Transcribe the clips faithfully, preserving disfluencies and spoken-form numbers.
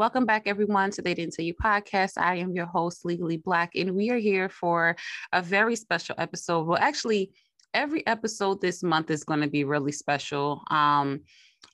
Welcome back, everyone, to They Didn't Tell You podcast. I am your host, Legally Black, and we are here for a very special episode. Well, actually, every episode this month is going to be really special. Um,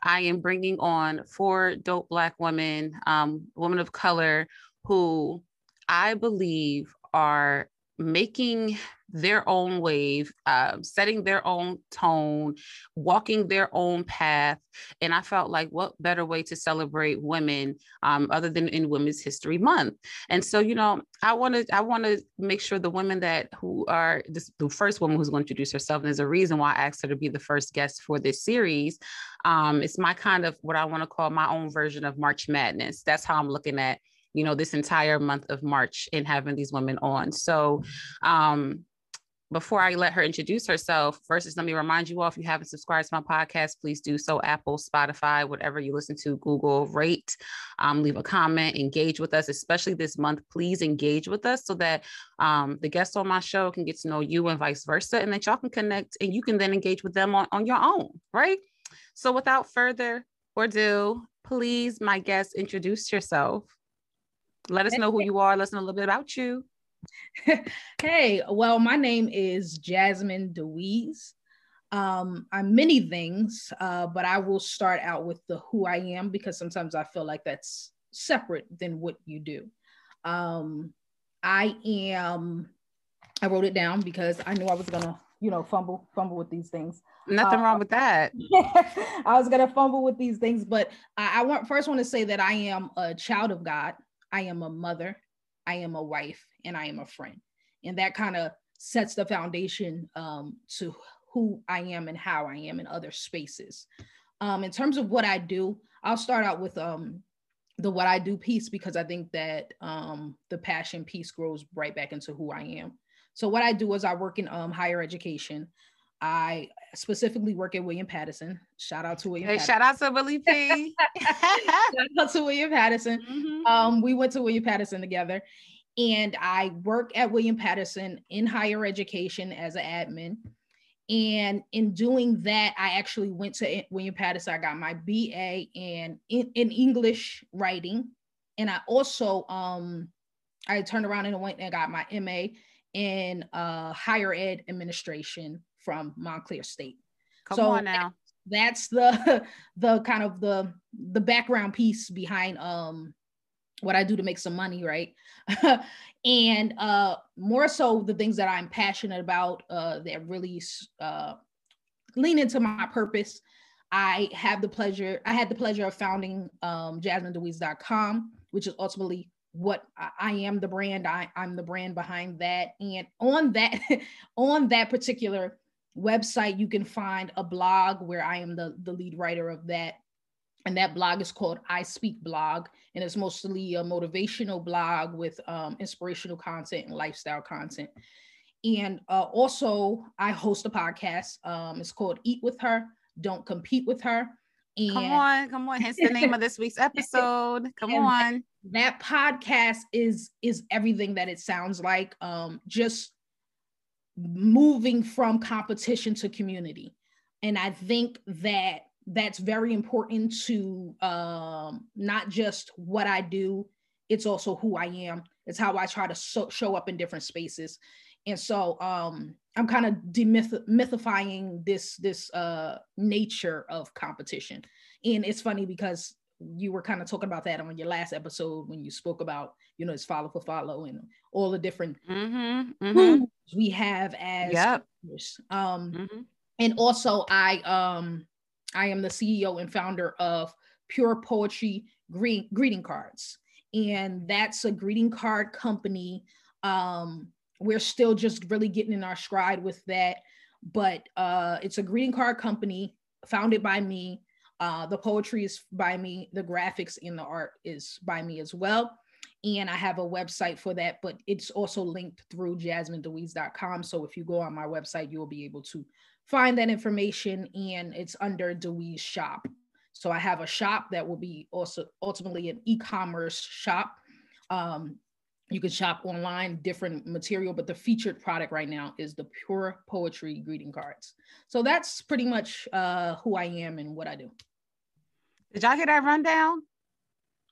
I am bringing on four dope Black women, um, women of color, who I believe are making their own wave, uh, setting their own tone, walking their own path. And I felt like, what better way to celebrate women um, other than in Women's History Month? And so, you know, I want to I want to make sure the women that who are this, the first woman who's going to introduce herself, and there's a reason why I asked her to be the first guest for this series. Um, it's my kind of what I want to call my own version of March Madness. That's how I'm looking at, you know, this entire month of March and having these women on. So, um, before I let her introduce herself, first, let me remind you all, if you haven't subscribed to my podcast, please do so. Apple, Spotify, whatever you listen to, Google, rate, um, leave a comment, engage with us, especially this month. Please engage with us so that um, the guests on my show can get to know you and vice versa, and that y'all can connect and you can then engage with them on, on your own, right? So without further ado, please, my guest, introduce yourself. Let us know who you are. Let us know a little bit about you. Hey, well, my name is Jasmine Deweese. Um, I'm many things, uh, but I will start out with the who I am, because sometimes I feel like that's separate than what you do. Um, I am, I wrote it down because I knew I was going to, you know, fumble, fumble with these things. Nothing uh, wrong with that. I was going to fumble with these things, but I, I want first want to say that I am a child of God. I am a mother, I am a wife, and I am a friend. And that kind of sets the foundation um, to who I am and how I am in other spaces. Um, in terms of what I do, I'll start out with um, the what I do piece, because I think that um, the passion piece grows right back into who I am. So what I do is I work in um, higher education. I specifically work at William Paterson. Shout out to William. Hey, Patterson. Shout out to Willie P. Shout out to William Paterson. Mm-hmm. Um, we went to William Paterson together, and I work at William Paterson in higher education as an admin. And in doing that, I actually went to William Paterson. I got my B A in in, in English writing, and I also um, I turned around and went and got my M A in uh, higher ed administration from Montclair State. Come so on now. That, that's the the kind of the the background piece behind um what I do to make some money, right? and uh more so the things that I'm passionate about uh that really uh lean into my purpose. I have the pleasure I had the pleasure of founding um jasmine deweese dot com, which is ultimately what I am, the brand. I, I'm the brand behind that. And on that on that particular website, you can find a blog where I am the, the lead writer of that. And that blog is called I Speak Blog. And it's mostly a motivational blog with um, inspirational content and lifestyle content. And uh, also I host a podcast. Um, it's called Eat With Her, Don't Compete With Her. And come on, come on. Hence the name of this week's episode. Come on. That, that podcast is, is everything that it sounds like. Um, just moving from competition to community. And I think that that's very important to um, not just what I do, it's also who I am. It's how I try to so- show up in different spaces. And so um, I'm kind of demythifying this, this uh, nature of competition. And it's funny because you were kind of talking about that on your last episode when you spoke about, you know, it's follow for follow and all the different mm-hmm, mm-hmm. we have as yep. um mm-hmm. And also I um I am the C E O and founder of Pure Poetry Gre- Greeting Cards, and that's a greeting card company. Um, we're still just really getting in our stride with that, but uh, it's a greeting card company founded by me. Uh, the poetry is by me, the graphics and the art is by me as well. And I have a website for that, but it's also linked through jasmine deweese dot com. So if you go on my website, you'll be able to find that information, and it's under Deweese Shop. So I have a shop that will be also ultimately an e-commerce shop. Um, you can shop online, different material, but the featured product right now is the Pure Poetry Greeting Cards. So that's pretty much uh, who I am and what I do. Did y'all hear that rundown?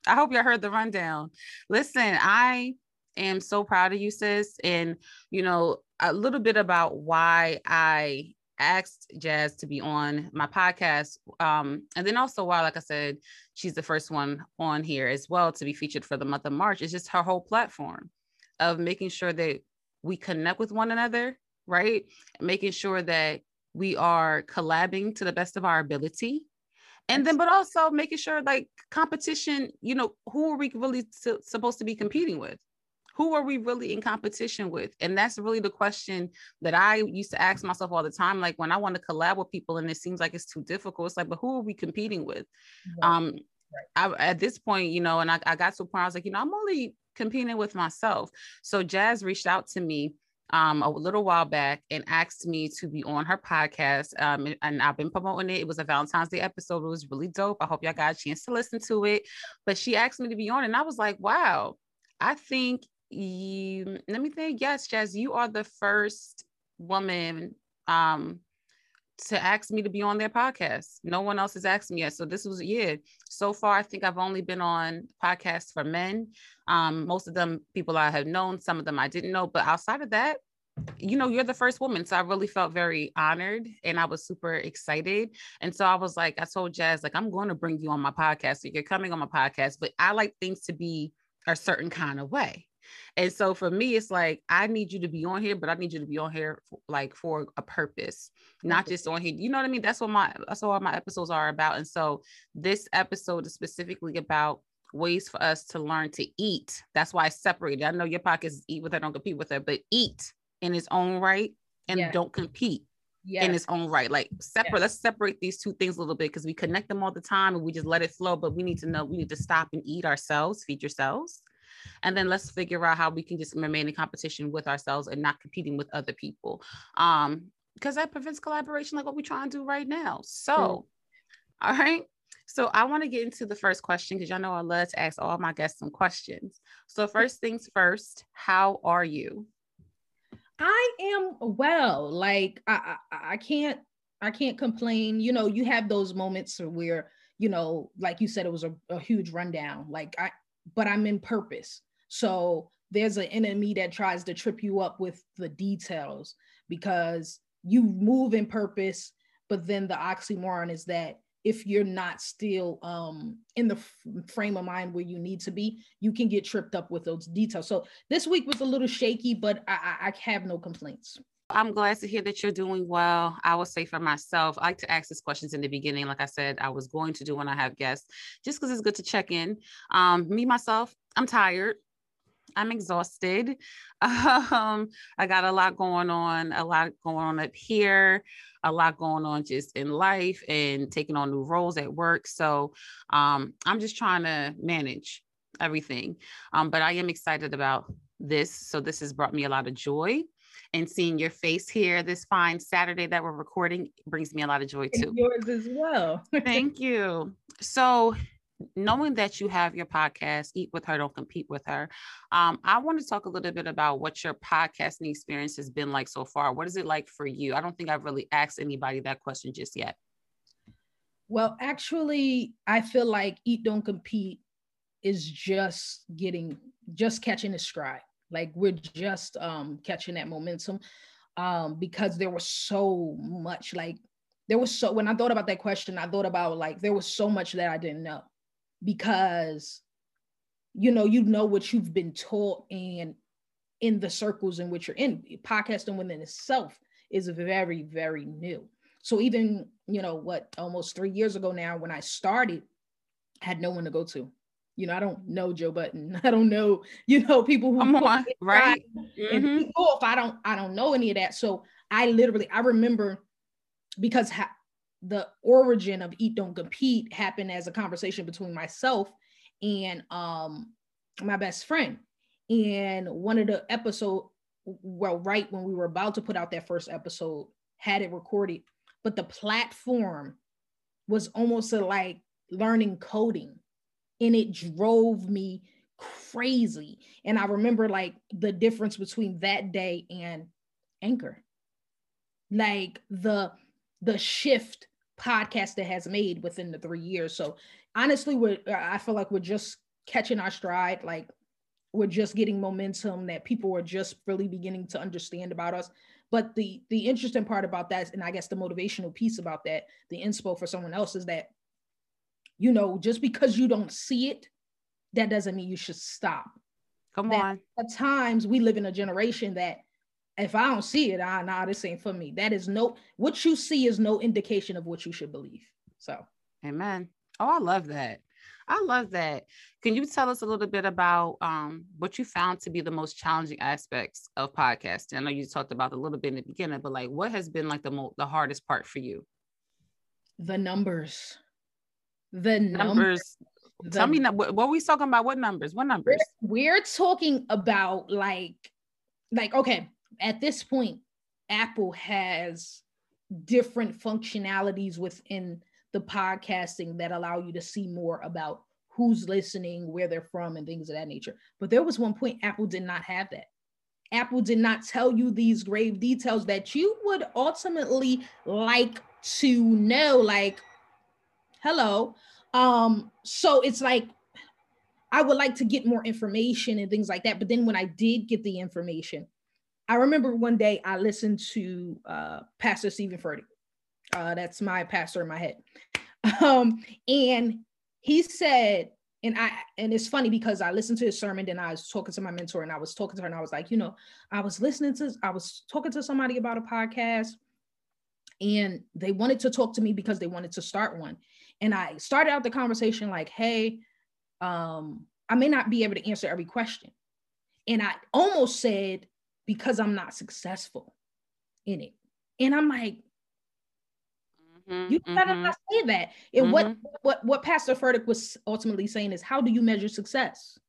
I hope y'all heard the rundown. Listen, I am so proud of you, sis. And, you know, a little bit about why I asked Jazz to be on my podcast. Um, and then also why, like I said, she's the first one on here as well to be featured for the month of March. It's just her whole platform of making sure that we connect with one another, right? Making sure that we are collabing to the best of our ability. And then, but also making sure, like, competition, you know, who are we really su- supposed to be competing with? Who are we really in competition with? And that's really the question that I used to ask myself all the time. Like, when I want to collab with people and it seems like it's too difficult, it's like, but who are we competing with? Right. Um, right. I, at this point, you know, and I, I got to a point, I was like, you know, I'm only competing with myself. So Jazz reached out to me Um, a little while back and asked me to be on her podcast. Um, and I've been promoting it. It was a Valentine's Day episode. It was really dope. I hope y'all got a chance to listen to it, but she asked me to be on. And I was like, wow, I think you, let me think. Yes, Jazz, you are the first woman, um, to ask me to be on their podcast. No one else has asked me yet. So this was, yeah, so far, I think I've only been on podcasts for men. Um, most of them people I have known, some of them I didn't know, but outside of that, you know, you're the first woman. So I really felt very honored and I was super excited. And so I was like, I told Jazz, like, I'm going to bring you on my podcast. So you're coming on my podcast, but I like things to be a certain kind of way. And so for me, it's like, I need you to be on here, but I need you to be on here for, like, for a purpose, not just on here. You know what I mean? That's what my, that's what all my episodes are about. And so this episode is specifically about ways for us to learn to eat. That's why I separated. I know your podcast is Eat With Her, Don't Compete With Her, but eat in its own right and yes. don't compete yes. in its own right. Like, separate, yes. let's separate these two things a little bit because we connect them all the time and we just let it flow, but we need to know, we need to stop and eat ourselves, feed yourselves. And then let's figure out how we can just remain in competition with ourselves and not competing with other people. Um, because that prevents collaboration, like what we're trying to do right now. So, mm-hmm. all right. So I want to get into the first question because y'all know I love to ask all my guests some questions. So first things first, how are you? I am well. Like, I, I, I can't, I can't complain. You know, you have those moments where, you know, like you said, it was a, a huge rundown. Like I, but I'm in purpose. So there's an enemy that tries to trip you up with the details because you move in purpose, but then the oxymoron is that if you're not still um, in the f- frame of mind where you need to be, you can get tripped up with those details. So this week was a little shaky, but I, I-, I have no complaints. I'm glad to hear that you're doing well. I will say for myself, I like to ask these questions in the beginning. Like I said, I was going to do when I have guests, just because it's good to check in. Um, me, myself, I'm tired. I'm exhausted. Um, I got a lot going on, a lot going on up here, a lot going on just in life and taking on new roles at work. So um, I'm just trying to manage everything. Um, but I am excited about this. So this has brought me a lot of joy. And seeing your face here this fine Saturday that we're recording brings me a lot of joy too. And yours as well. Thank you. So knowing that you have your podcast, Eat With Her, Don't Compete With Her, um, I want to talk a little bit about what your podcasting experience has been like so far. What is it like for you? I don't think I've really asked anybody that question just yet. Well, actually, I feel like Eat, Don't Compete is just getting, just catching the stride. Like we're just um, catching that momentum um, because there was so much, like there was so, when I thought about that question, I thought about like, there was so much that I didn't know because, you know, you know what you've been taught and in the circles in which you're in. Podcasting within itself is very, very new. So even, you know, what, almost three years ago now, when I started, I had no one to go to. You know, I don't know Joe Button. I don't know, you know, people who come on, right? Mm-hmm. And people, if I don't, I don't know any of that. So I literally, I remember because ha- the origin of Eat Don't Compete happened as a conversation between myself and um my best friend. And one of the episode, well, right when we were about to put out that first episode, had it recorded, but the platform was almost a, like learning coding. And it drove me crazy. And I remember like the difference between that day and Anchor, like the, the shift podcast that has made within the three years. So honestly, we're, I feel like we're just catching our stride. Like, we're just getting momentum that people are just really beginning to understand about us. But the the interesting part about that, and I guess the motivational piece about that, the inspo for someone else, is that, you know, just because you don't see it, that doesn't mean you should stop. Come that on. At times we live in a generation that if I don't see it, ah, nah, this ain't for me. That is no, what you see is no indication of what you should believe. So. Amen. Oh, I love that. I love that. Can you tell us a little bit about um, what you found to be the most challenging aspects of podcasting? I know you talked about a little bit in the beginning, but like, what has been like the mo- the hardest part for you? The numbers. The numbers. numbers. The, Tell me, what, what are we talking about? What numbers? What numbers? We're, we're talking about like, like, okay, at this point, Apple has different functionalities within the podcasting that allow you to see more about who's listening, where they're from, and things of that nature. But there was one point Apple did not have that. Apple did not tell you these grave details that you would ultimately like to know, like, hello. Um, so it's like, I would like to get more information and things like that. But then when I did get the information, I remember one day I listened to uh, Pastor Steven Furtick. Uh, that's my pastor in my head. Um, and he said, and I, and it's funny because I listened to his sermon, then I was talking to my mentor and I was talking to her and I was like, you know, I was listening to, I was talking to somebody about a podcast and they wanted to talk to me because they wanted to start one. And I started out the conversation like, hey, um, I may not be able to answer every question. And I almost said, because I'm not successful in it. And I'm like, mm-hmm, you gotta mm-hmm. not say that. And mm-hmm. what, what, what Pastor Furtick was ultimately saying is, how do you measure success?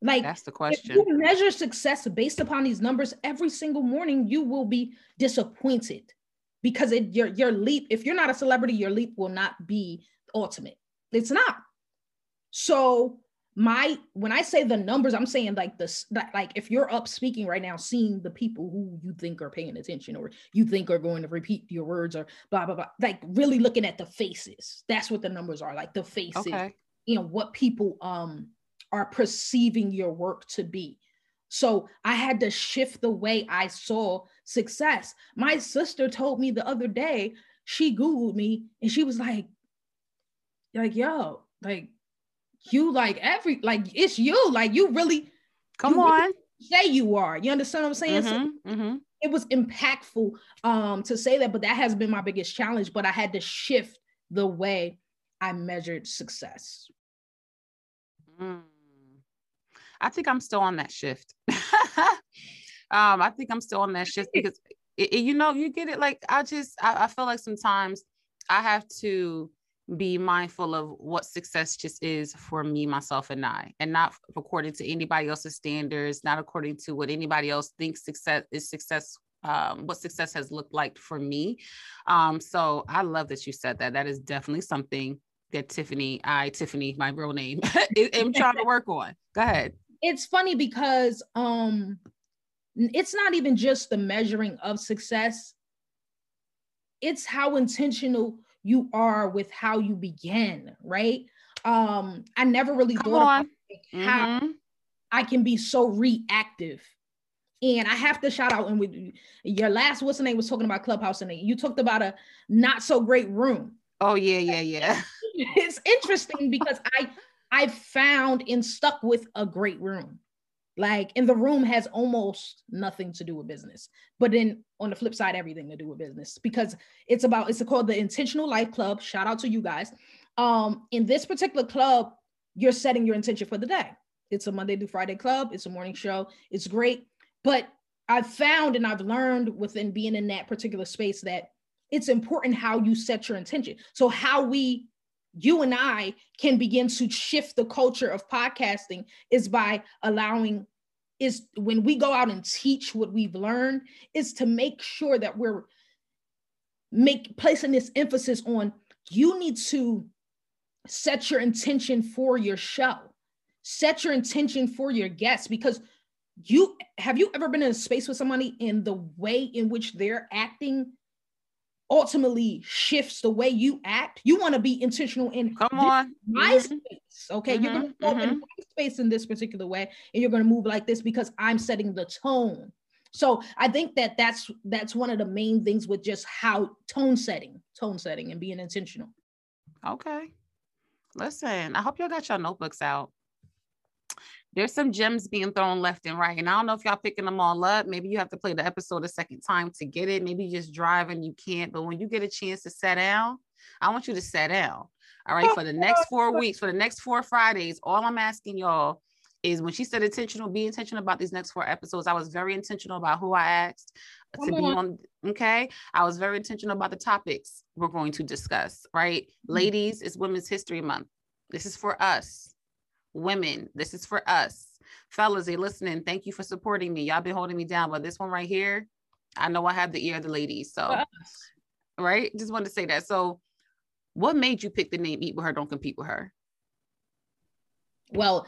Like, that's the question. If you measure success based upon these numbers every single morning, you will be disappointed. Because it, your your leap, if you're not a celebrity, your leap will not be ultimate. It's not. So my, when I say the numbers, I'm saying like this, like if you're up speaking right now, seeing the people who you think are paying attention or you think are going to repeat your words or blah, blah, blah, like really looking at the faces. That's what the numbers are, like the faces, okay. You know, what people um are perceiving your work to be. So I had to shift the way I saw success. My sister told me the other day, she Googled me and she was like, like, yo, like you, like every, like, it's you, like you really, come you on, really say you are, you understand what I'm saying? Mm-hmm, so mm-hmm. It was impactful um, to say that, but that has been my biggest challenge, but I had to shift the way I measured success. Mm. I think I'm still on that shift. um, I think I'm still on that shift because, it, it, you know, you get it. Like, I just, I, I feel like sometimes I have to be mindful of what success just is for me, myself, and I, and not according to anybody else's standards, not according to what anybody else thinks success is success, um, what success has looked like for me. Um, so I love that you said that. That is definitely something that Tiffany, I, Tiffany, my real name, am trying to work on. Go ahead. It's funny because um, it's not even just the measuring of success. It's how intentional you are with how you begin, right? Um, I never really Come thought on. about like, how mm-hmm. I can be so reactive. And I have to shout out, and with your last, what's the name, was talking about Clubhouse, and you talked about a not so great room. Oh, yeah, yeah, yeah. It's interesting because I... I found and stuck with a great room. Like, and the room has almost nothing to do with business, but then on the flip side, everything to do with business, because it's about, it's called the Intentional Life Club. Shout out to you guys. Um, in this particular club, you're setting your intention for the day. It's a Monday through Friday club. It's a morning show. It's great. But I've found, and I've learned within being in that particular space, that it's important how you set your intention. So how we you and I can begin to shift the culture of podcasting is by allowing, is when we go out and teach what we've learned, is to make sure that we're make placing this emphasis on, you need to set your intention for your show, set your intention for your guests, because you, have you ever been in a space with somebody and the way in which they're acting ultimately shifts the way you act. You want to be intentional in Come on. my mm-hmm. space, okay? Mm-hmm. You're going to move mm-hmm. in my space in this particular way, and you're going to move like this because I'm setting the tone. So I think that that's that's one of the main things with just how tone setting, tone setting and being intentional. Okay. Listen, I hope y'all got your notebooks out. There's some gems being thrown left and right. And I don't know if y'all picking them all up. Maybe you have to play the episode a second time to get it. Maybe you're just driving, you can't. But when you get a chance to sit down, I want you to sit down. All right. For the next four weeks, for the next four Fridays, all I'm asking y'all is when she said intentional, be intentional about these next four episodes. I was very intentional about who I asked to be on. Okay. I was very intentional about the topics we're going to discuss, right? Mm-hmm. Ladies, it's Women's History Month. This is for us. Women, this is for us. Fellas, they listening. Thank you for supporting me. Y'all been holding me down, but this one right here, I know I have the ear of the ladies. So, right? Just wanted to say that. So what made you pick the name Eat With Her, Don't Compete With Her? Well,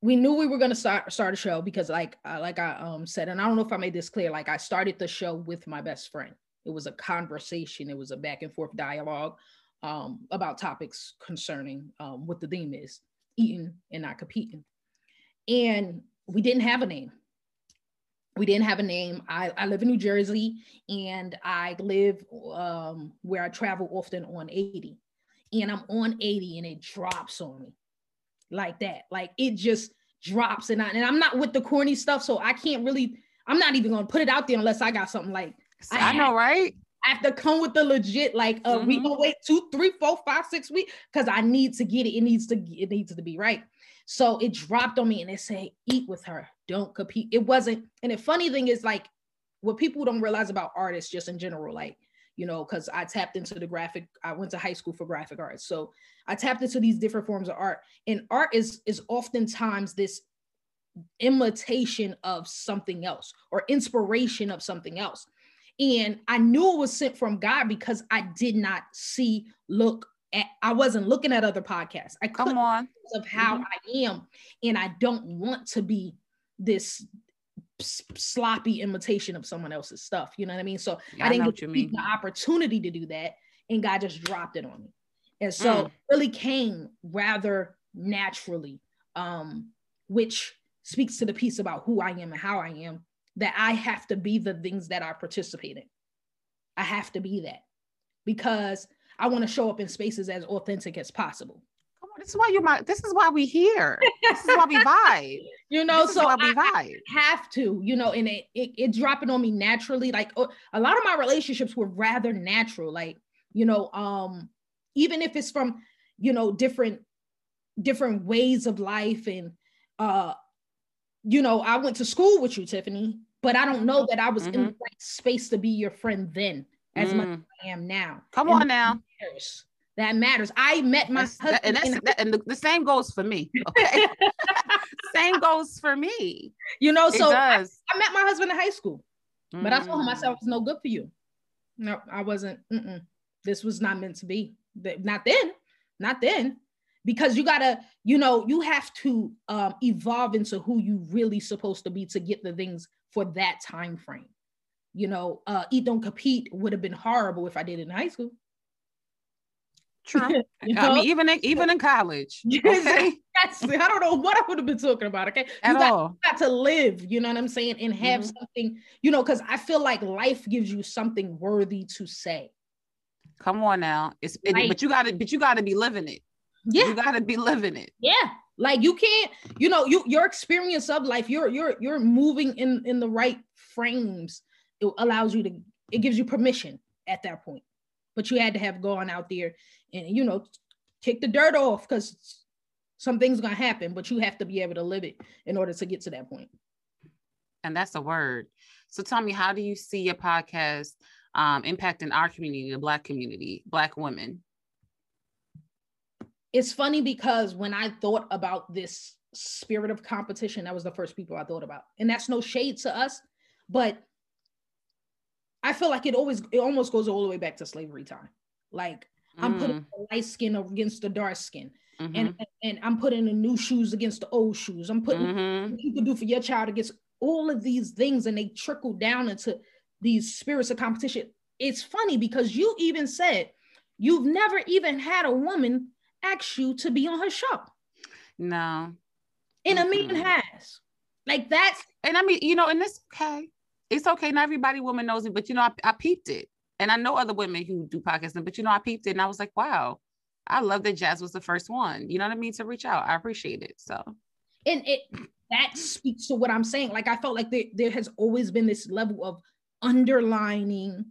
we knew we were going to start, start a show because like, uh, like I um, said, and I don't know if I made this clear, like I started the show with my best friend. It was a conversation. It was a back and forth dialogue um, about topics concerning um, what the theme is. Eating and not competing. And we didn't have a name. We didn't have a name. I, I live in New Jersey and I live um, where I travel often on eighty. And I'm on eighty and it drops on me like that. Like it just drops. And, I, and I'm not with the corny stuff. So I can't really, I'm not even going to put it out there unless I got something like, I, I know, right? I have to come with the legit, like uh, mm-hmm. we gonna wait two, three, four, five, six weeks because I need to get it. It needs to, it needs to be right. So it dropped on me, and it said, "Eat with her, don't compete." It wasn't, and the funny thing is, like, what people don't realize about artists, just in general, like you know, because I tapped into the graphic. I went to high school for graphic arts, so I tapped into these different forms of art, and art is is oftentimes this imitation of something else or inspiration of something else. And I knew it was sent from God because I did not see, look at, I wasn't looking at other podcasts. I couldn't Come on. Because of how mm-hmm. I am. And I don't want to be this sloppy imitation of someone else's stuff. You know what I mean? So yeah, I didn't I get the opportunity to do that. And God just dropped it on me. And so mm. it really came rather naturally, um, which speaks to the piece about who I am and how I am. That I have to be the things that I participate in. I have to be that because I want to show up in spaces as authentic as possible. Come on, this is why you're my, this is why we here. This is why we vibe. You know, this so I, we vibe. I have to, you know, and it, it, it dropping on me naturally. Like oh, a lot of my relationships were rather natural. Like, you know, um, even if it's from, you know, different, different ways of life and, uh, you know, I went to school with you, Tiffany, but I don't know that I was mm-hmm. in the right space to be your friend then as mm. much as I am now. Come and on now. That matters. That matters. I met my that's, husband. That, and, that's, in- that, and the, the same goes for me. Okay. Same goes for me. You know, so I, I met my husband in high school, mm. but I told him I said, I was no good for you. No, I wasn't. Mm-mm. This was not meant to be. Not then. Not then. Because you gotta, you know, you have to um, evolve into who you really supposed to be to get the things for that time frame. You know, uh, Eat Don't Compete would have been horrible if I did it in high school. True. You know? I mean, even in, even in college. Okay? Yes, I don't know what I would have been talking about. Okay, At you, got, all. you got to live. You know what I'm saying, and have mm-hmm. something. You know, because I feel like life gives you something worthy to say. Come on now, it's it, like, but you got to but you got to be living it. Yeah, you gotta be living it. Yeah, like you can't, you know, you your experience of life, you're you're you're moving in in the right frames. It allows you to, it gives you permission at that point. But you had to have gone out there and you know, kick the dirt off because some things gonna happen. But you have to be able to live it in order to get to that point. And that's a word. So tell me, how do you see your podcast um, impacting our community, the Black community, Black women? It's funny because when I thought about this spirit of competition, that was the first people I thought about. And that's no shade to us, but I feel like it always, it almost goes all the way back to slavery time. Like mm. I'm putting the light skin against the dark skin mm-hmm. and, and, and I'm putting the new shoes against the old shoes. I'm putting mm-hmm. what you can do for your child against all of these things. And they trickle down into these spirits of competition. it's funny because you even said you've never even had a woman ask you to be on her show. No. And mm-hmm. Amin has. Like that's. And I mean, you know, and it's okay. It's okay. Not everybody woman knows it, but you know, I, I peeped it. And I know other women who do podcasting, but you know, I peeped it and I was like, wow, I love that Jazz was the first one. You know what I mean? To reach out. I appreciate it. So. And it that speaks to what I'm saying. Like, I felt like there, there has always been this level of underlining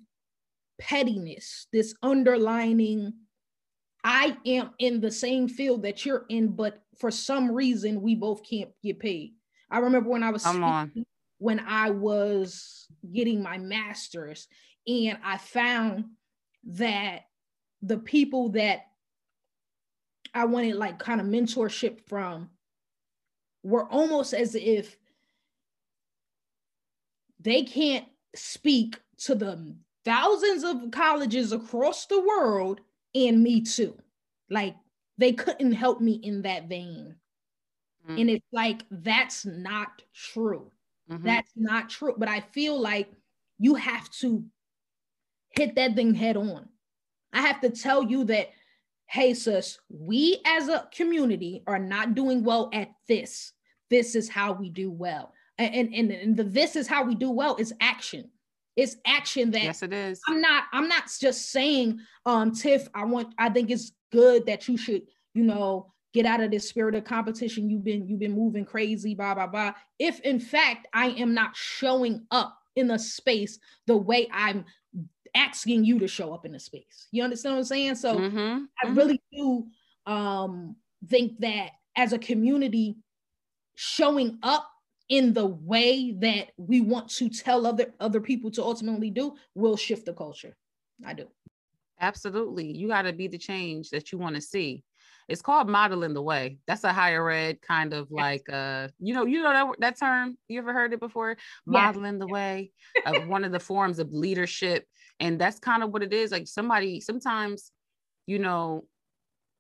pettiness, this underlining, I am in the same field that you're in, but for some reason, we both can't get paid. I remember when I was speaking, when I was getting my master's, and I found that the people that I wanted like kind of mentorship from were almost as if they can't speak to the thousands of colleges across the world and me too. Like they couldn't help me in that vein. Mm-hmm. And it's like, that's not true. Mm-hmm. That's not true. But I feel like you have to hit that thing head on. I have to tell you that, hey sis, we as a community are not doing well at this. This is how we do well. And, and, and the, this is how we do well is action. It's action that yes, it is. I'm not, I'm not just saying, um, Tiff, I want, I think it's good that you should, you know, get out of this spirit of competition. You've been, you've been moving crazy, blah, blah, blah. If in fact, I am not showing up in the space the way I'm asking you to show up in the space. You understand what I'm saying? So mm-hmm. I mm-hmm. really do um, think that as a community, showing up in the way that we want to tell other other people to ultimately do will shift the culture. I do. Absolutely. You got to be the change that you want to see. It's called modeling the way. That's a higher ed kind of like, uh, you know, you know that, that term, you ever heard it before? Modeling yeah. the way, uh, one of the forms of leadership. And that's kind of what it is. Like somebody, sometimes, you know,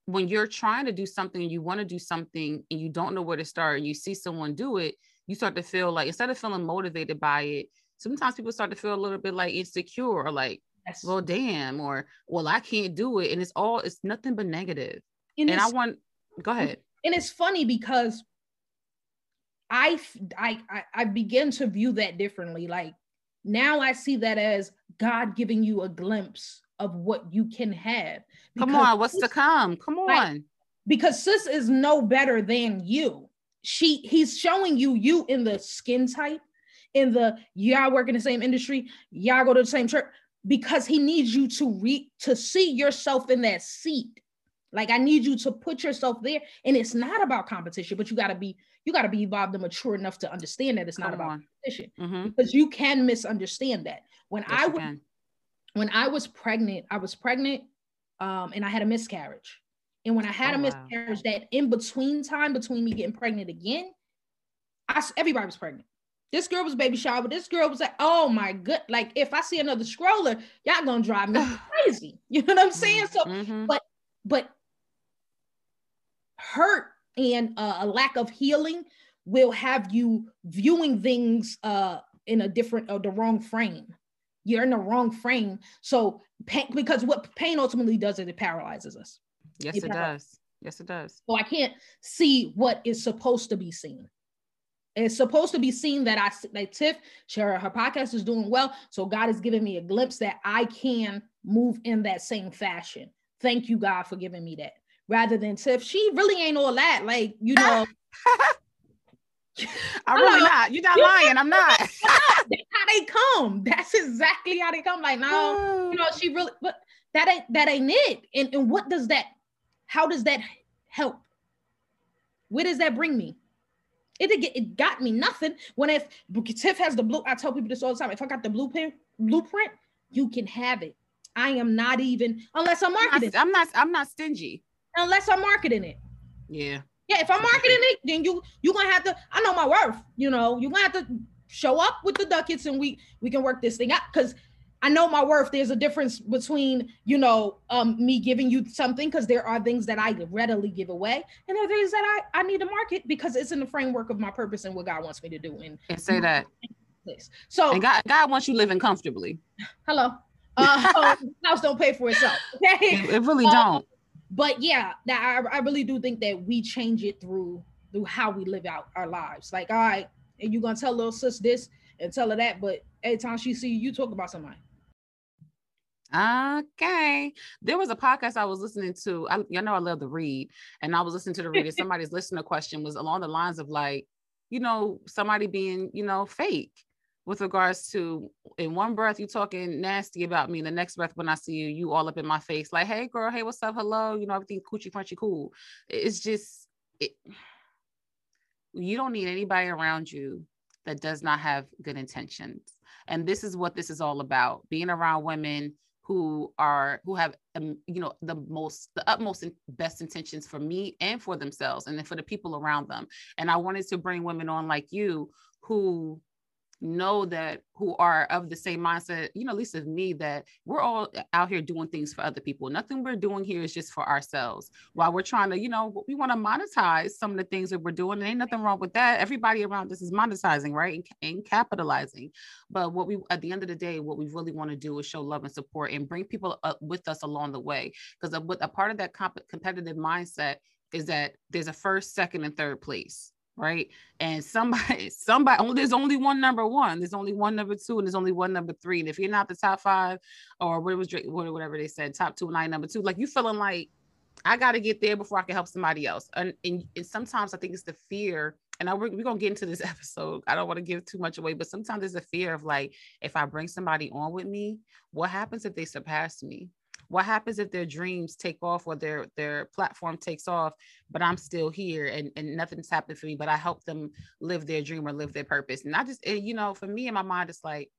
when you're trying to do something, you want to do something and you don't know where to start and you see someone do it, you start to feel like, instead of feeling motivated by it, sometimes people start to feel a little bit like insecure or like, yes. well, damn, or, well, I can't do it. And it's all, it's nothing but negative. And, and I want, go ahead. And it's funny because I, I, I, I begin to view that differently. Like now I see that as God giving you a glimpse of what you can have. Come on, what's sis, to come? Come on. Like, because sis is no better than you. She, he's showing you, you in the skin type, in the, y'all work in the same industry, y'all go to the same church, because he needs you to re, to see yourself in that seat. Like I need you to put yourself there. And it's not about competition, but you gotta be, you gotta be evolved and mature enough to understand that it's not Come about on. competition mm-hmm. because you can misunderstand that. When yes, I was, when I was pregnant, I was pregnant um, and I had a miscarriage. And when I had oh, a miscarriage, wow. that in between time between me getting pregnant again, I, everybody was pregnant. This girl was baby shower, but this girl was like, oh my good. Like if I see another stroller, y'all gonna drive me crazy. You know what I'm saying? So, mm-hmm. but, but hurt and uh, a lack of healing will have you viewing things uh, in a different or the wrong frame. You're in the wrong frame. So pain, because what pain ultimately does is it paralyzes us. Yes, it, it does. Yes, it does. So I can't see what is supposed to be seen. It's supposed to be seen that I like Tiff, her, her podcast is doing well. So God has given me a glimpse that I can move in that same fashion. Thank you, God, for giving me that. Rather than Tiff, she really ain't all that. Like, you know. I'm really not. You're not lying. I'm not. That's how they come. That's exactly how they come. Like, no, you know, she really, but that ain't that ain't it. And and what does that, how does that help? Where does that bring me? It it got me nothing. When if Tiff has the blue, I tell people this all the time. If I got the blueprint, blueprint, you can have it. I am not even unless I'm marketing. I'm not. I'm not stingy. Unless I'm marketing it. Yeah. Yeah. If I'm marketing it, then you you're gonna have to. I know my worth. You know, you're gonna have to show up with the ducats, and we we can work this thing out because I know my worth. There's a difference between, you know, um, me giving you something because there are things that I readily give away, and there are things that I, I need to market because it's in the framework of my purpose and what God wants me to do. And, and say that. So and God, God wants you living comfortably. Hello. Uh, the house don't pay for itself. Okay? It, it really um, don't. But yeah, that I, I really do think that we change it through through how we live out our lives. Like, all right, and you're gonna tell little sis this and tell her that, but every time she see you, you talk about somebody. Okay. There was a podcast I was listening to. I, y'all know I love The Read, and I was listening to The Read, and somebody's listener question was along the lines of like, you know, somebody being, you know, fake with regards to, in one breath you talking nasty about me, in the next breath when I see you, you all up in my face, like, hey girl, hey, what's up, hello, you know, everything coochie crunchy cool. It's just, it, you don't need anybody around you that does not have good intentions. And this is what this is all about, being around women who are, who have, um, you know, the most, the utmost and best intentions for me and for themselves and then for the people around them. And I wanted to bring women on like you who know that, who are of the same mindset, you know, at least of me, that we're all out here doing things for other people. Nothing we're doing here is just for ourselves. While we're trying to, you know, we want to monetize some of the things that we're doing. And ain't nothing wrong with that. Everybody around us is monetizing, right? And, and capitalizing. But what we, at the end of the day, what we really want to do is show love and support and bring people up with us along the way. Because a, a part of that comp- competitive mindset is that there's a first, second, and third place. Right. And somebody, somebody, oh, there's only one number one, there's only one number two, and there's only one number three. And if you're not the top five, or what was whatever they said, top two and I number two, like you feeling like I got to get there before I can help somebody else. And, and, and sometimes I think it's the fear. And I, we're, we're going to get into this episode. I don't want to give too much away, but sometimes there's a fear of like, if I bring somebody on with me, what happens if they surpass me? What happens if their dreams take off or their, their platform takes off, but I'm still here and, and nothing's happened for me, but I help them live their dream or live their purpose. And I just, it, you know, for me in my mind, it's like,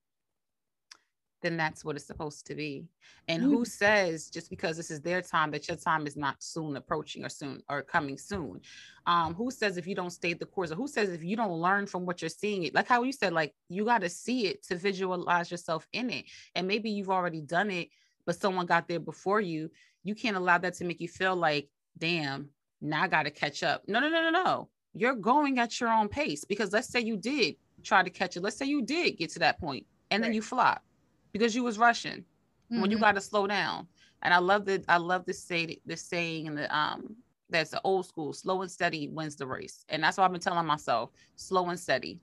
then that's what it's supposed to be. And who says just because this is their time that your time is not soon approaching or soon or coming soon? Um, who says if you don't stay the course, or who says if you don't learn from what you're seeing it? Like how you said, like you got to see it to visualize yourself in it. And maybe you've already done it, but someone got there before you. You can't allow that to make you feel like, damn, now I got to catch up. No, no, no, no, no. You're going at your own pace, because let's say you did try to catch it. Let's say you did get to that point and right. then you flop because you was rushing mm-hmm. when you got to slow down. And I love that. I love this say, this saying and the, um, that's the old school, slow and steady wins the race. And that's what I've been telling myself, slow and steady.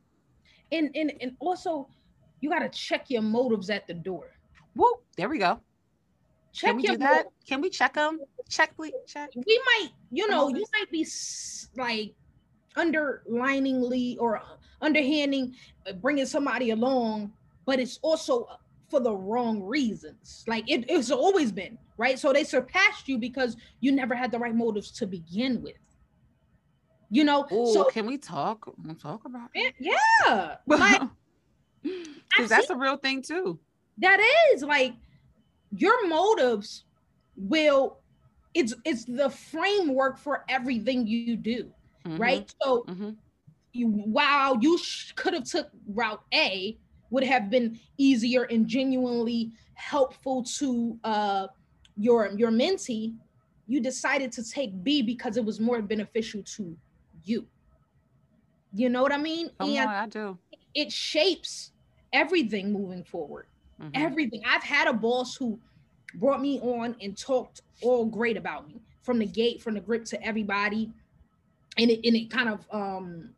And, and, and also you got to check your motives at the door. Whoop, there we go. Check Can we do that? Motive. Can we check them? Check, please, check. We might, you know, you might be like underliningly or underhanding, bringing somebody along, but it's also for the wrong reasons. Like it, it's always been, right? So they surpassed you because you never had the right motives to begin with. You know? Ooh, so can we talk? We'll talk about it. Yeah. Like, because that's a real thing too. That is like, your motives will, it's it's the framework for everything you do, mm-hmm. right? So mm-hmm. you, while you sh- could have took route A, would have been easier and genuinely helpful to uh, your, your mentee, you decided to take B because it was more beneficial to you. You know what I mean? Oh, and I do. It shapes everything moving forward. Mm-hmm. Everything. I've had a boss who brought me on and talked all great about me from the gate, from the grip to everybody. And it, and it kind of, um,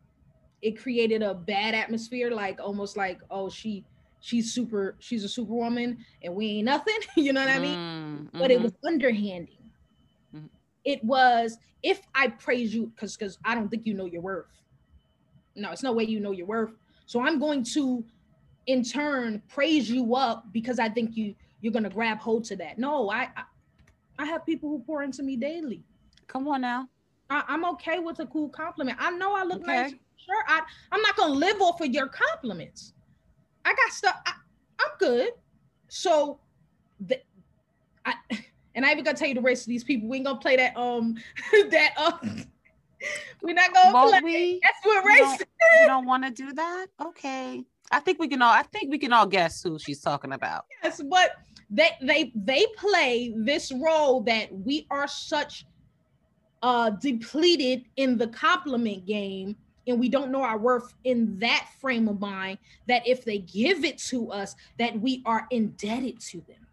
it created a bad atmosphere, like almost like, oh, she, she's super, she's a superwoman and we ain't nothing. You know what I mean? Mm-hmm. But it was underhanded. Mm-hmm. It was, if I praise you, cause, cause I don't think you know your worth. No, it's no way you know your worth. So I'm going to, in turn, praise you up because I think you, you're going to grab hold to that. No, I, I I have people who pour into me daily. Come on now. I, I'm okay with a cool compliment. I know I look okay. nice. Sure, I, I'm not going to live off of your compliments. I got stuff. I, I'm good. So, the, I and I even going to tell you the rest of these people. We ain't going to play that. Um, that uh, We're not going to play we, That's what race You don't, don't want to do that? Okay. I think we can all, I think we can all guess who she's talking about. Yes, but they they they play this role that we are such uh, depleted in the compliment game, and we don't know our worth in that frame of mind, that if they give it to us, that we are indebted to them.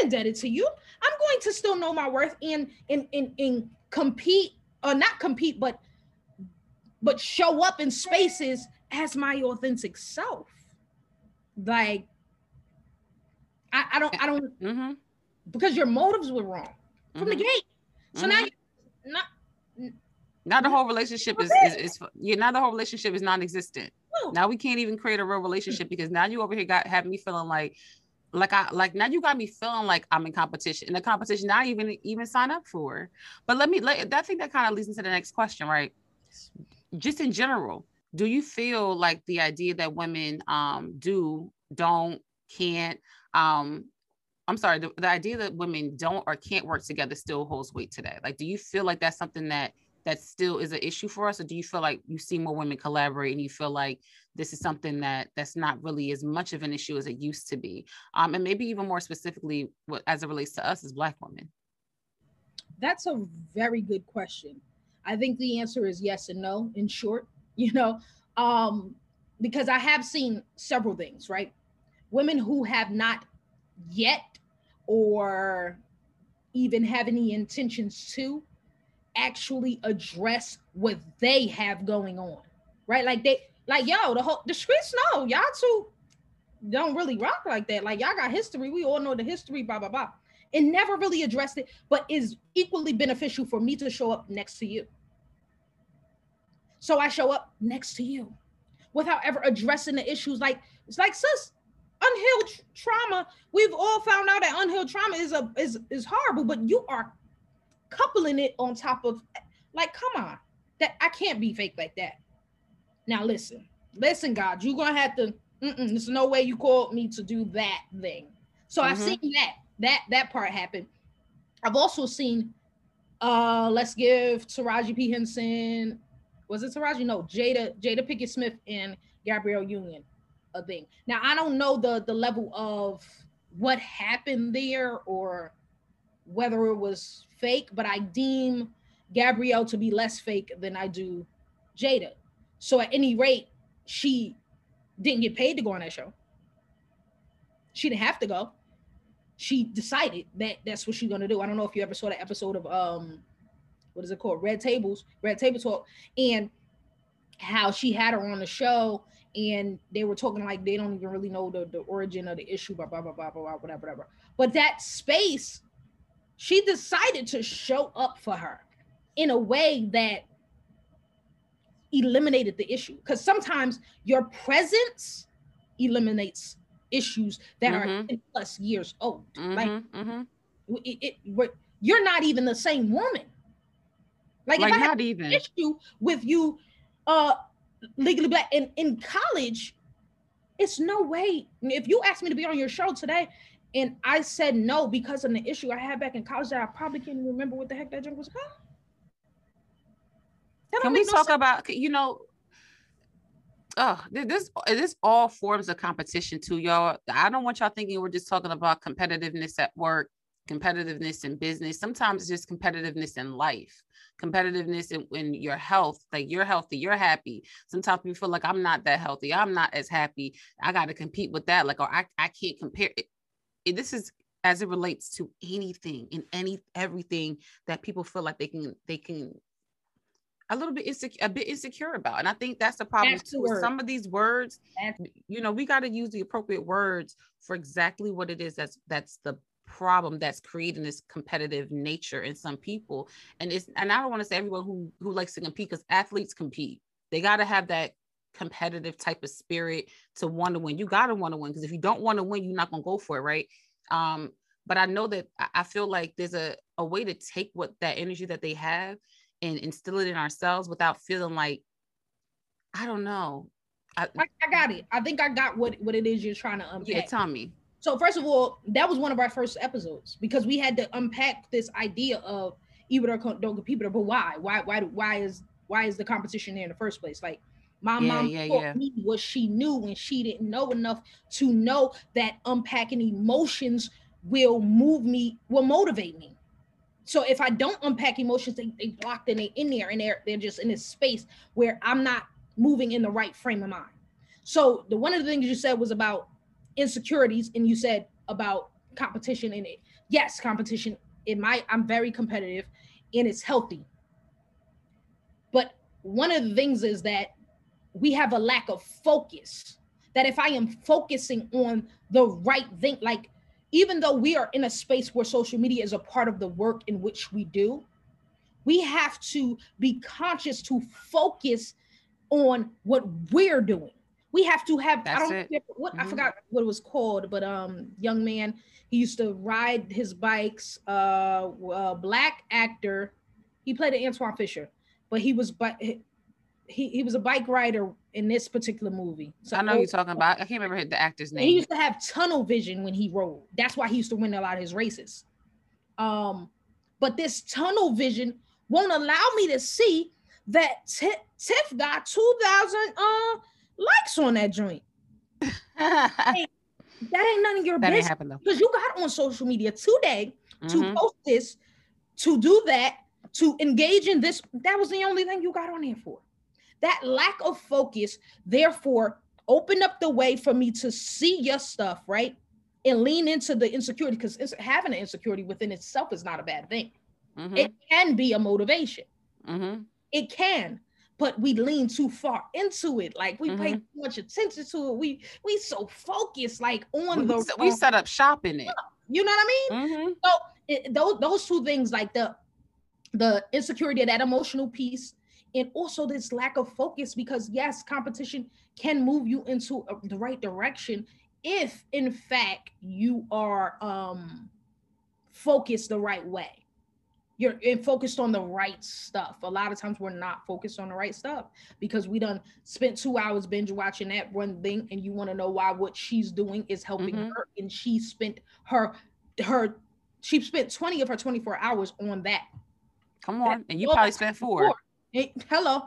not indebted to you. I'm going to still know my worth and and and, and compete, or not compete, but but show up in spaces as my authentic self. Like, I, I don't, I don't, mm-hmm. because your motives were wrong from mm-hmm. the gate. So mm-hmm. now you're not. Now the whole relationship is, is, is, yeah, now the whole relationship is non-existent. No. Now we can't even create a real relationship because now you over here got, have me feeling like, like I, like now you got me feeling like I'm in competition, in a competition I even, even sign up for. But let me, let, I think that kind of leads into the next question, right? Just in general, do you feel like the idea that women um, do, don't, can't, um, I'm sorry, the, the idea that women don't or can't work together still holds weight today? Like, do you feel like that's something that that still is an issue for us? Or do you feel like you see more women collaborate and you feel like this is something that that's not really as much of an issue as it used to be? Um, and maybe even more specifically, what, as it relates to us as Black women? That's a very good question. I think the answer is yes and no, in short, you know, um, because I have seen several things, right? Women who have not yet or even have any intentions to actually address what they have going on, right? Like they, like, yo, the whole, the streets know, y'all two don't really rock like that. Like, y'all got history. We all know the history, blah, blah, blah. And never really addressed it, but is equally beneficial for me to show up next to you. So I show up next to you without ever addressing the issues. Like, it's like, sis, unhealed trauma. We've all found out that unhealed trauma is a is is horrible, but you are coupling it on top of, like, come on, that I can't be fake like that. Now listen, listen, God, you're gonna have to. Mm-mm, there's no way you called me to do that thing. So mm-hmm. I've seen that that that part happen. I've also seen, uh, let's give Taraji P. Henson, was it Taraji? No, Jada Jada Pinkett Smith and Gabrielle Union a thing. Now I don't know the the level of what happened there or whether it was fake, but I deem Gabrielle to be less fake than I do Jada. So at any rate, she didn't get paid to go on that show. She didn't have to go. She decided that that's what she's gonna do. I don't know if you ever saw that episode of, um, what is it called? Red Tables, Red Table Talk, and how she had her on the show and they were talking like they don't even really know the, the origin of the issue, blah, blah, blah, blah, blah, whatever, whatever. But that space, she decided to show up for her in a way that eliminated the issue. Because sometimes your presence eliminates issues that mm-hmm. are ten plus years old. Mm-hmm. Like mm-hmm. It, it, you're not even the same woman. Like, like if I had even. an issue with you, uh, Legally Black, in, in college, it's no way. If you asked me to be on your show today, and I said no because of the issue I had back in college that I probably can't even remember what the heck that drink was called. That Can we no talk sense. about, you know, oh, this, this all forms of competition too, y'all. I don't want y'all thinking we're just talking about competitiveness at work, competitiveness in business. Sometimes it's just competitiveness in life, competitiveness in, in your health. Like, you're healthy, you're happy. Sometimes you feel like, I'm not that healthy, I'm not as happy, I got to compete with that. Like, or I, I can't compare it. This is as it relates to anything and any everything that people feel like they can they can a little bit insecure a bit insecure about. And I think that's the problem that's too. The some of these words, that's you know, we got to use the appropriate words for exactly what it is that's that's the problem that's creating this competitive nature in some people. And it's and I don't want to say everyone who who likes to compete, because athletes compete. They got to have that competitive type of spirit to want to win. You got to want to win, because if you don't want to win, you're not going to go for it, right? Um, but I know that I feel like there's a, a way to take what that energy that they have and instill it in ourselves without feeling like, I don't know. I, I, I got it. I think I got what, what it is you're trying to unpack. Yeah, tell me. So first of all, that was one of our first episodes, because we had to unpack this idea of even or don't compete, but why? Why, why, why is, why is the competition there in the first place? Like, My yeah, mom yeah, taught yeah. me what she knew, and she didn't know enough to know that unpacking emotions will move me, will motivate me. So if I don't unpack emotions, they, they blocked and they in there, and they're they're just in this space where I'm not moving in the right frame of mind. So the one of the things you said was about insecurities, and you said about competition in it. yes, competition, in my, I'm very competitive and it's healthy. But one of the things is that we have a lack of focus, that if I am focusing on the right thing, like even though we are in a space where social media is a part of the work in which we do, we have to be conscious to focus on what we're doing. We have to have, That's I don't it. Care what, mm-hmm. I forgot what it was called, but um, young man, he used to ride his bikes, uh, a black actor. He played an Antoine Fisher, but he was, but he, he was a bike rider in this particular movie. So I know you're talking about, I can't remember the actor's name. He used to have tunnel vision when he rode. That's why he used to win a lot of his races. Um, but this tunnel vision won't allow me to see that T- Tiff got two thousand uh, likes on that joint. That ain't none of your that business. Because you got on social media today mm-hmm. to post this, to do that, to engage in this. That was the only thing you got on there for. That lack of focus, therefore, opened up the way for me to see your stuff, right? And lean into the insecurity, because having an insecurity within itself is not a bad thing. Mm-hmm. It can be a motivation. Mm-hmm. It can, but we lean too far into it. Like we mm-hmm. pay too much attention to it. We we so focused, like on the we set up shop in it. You know what I mean? Mm-hmm. So it, those those two things, like the the insecurity, that emotional piece, and also this lack of focus. Because yes, competition can move you into a, the right direction if, in fact, you are um, focused the right way. You're focused on the right stuff. A lot of times we're not focused on the right stuff because we done spent two hours binge watching that one thing, and you want to know why what she's doing is helping mm-hmm. her, and she spent her her she spent twenty of her twenty-four hours on that. Come on, that, and you probably spent four. It, hello,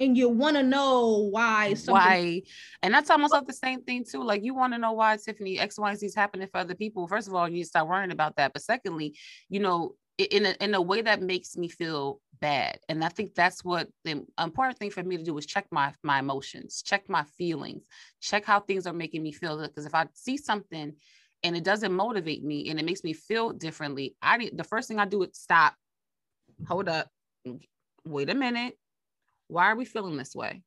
and you want to know why? Something- why? And that's almost like the same thing too. Like you want to know why, Tiffany, X, Y, and Z is happening for other people. First of all, you need to start worrying about that. But secondly, you know. In a, in a way that makes me feel bad. And I think that's what the important thing for me to do is check my, my emotions, check my feelings, check how things are making me feel. Because if I see something and it doesn't motivate me and it makes me feel differently, I need, the first thing I do is stop, hold up, wait a minute. Why are we feeling this way?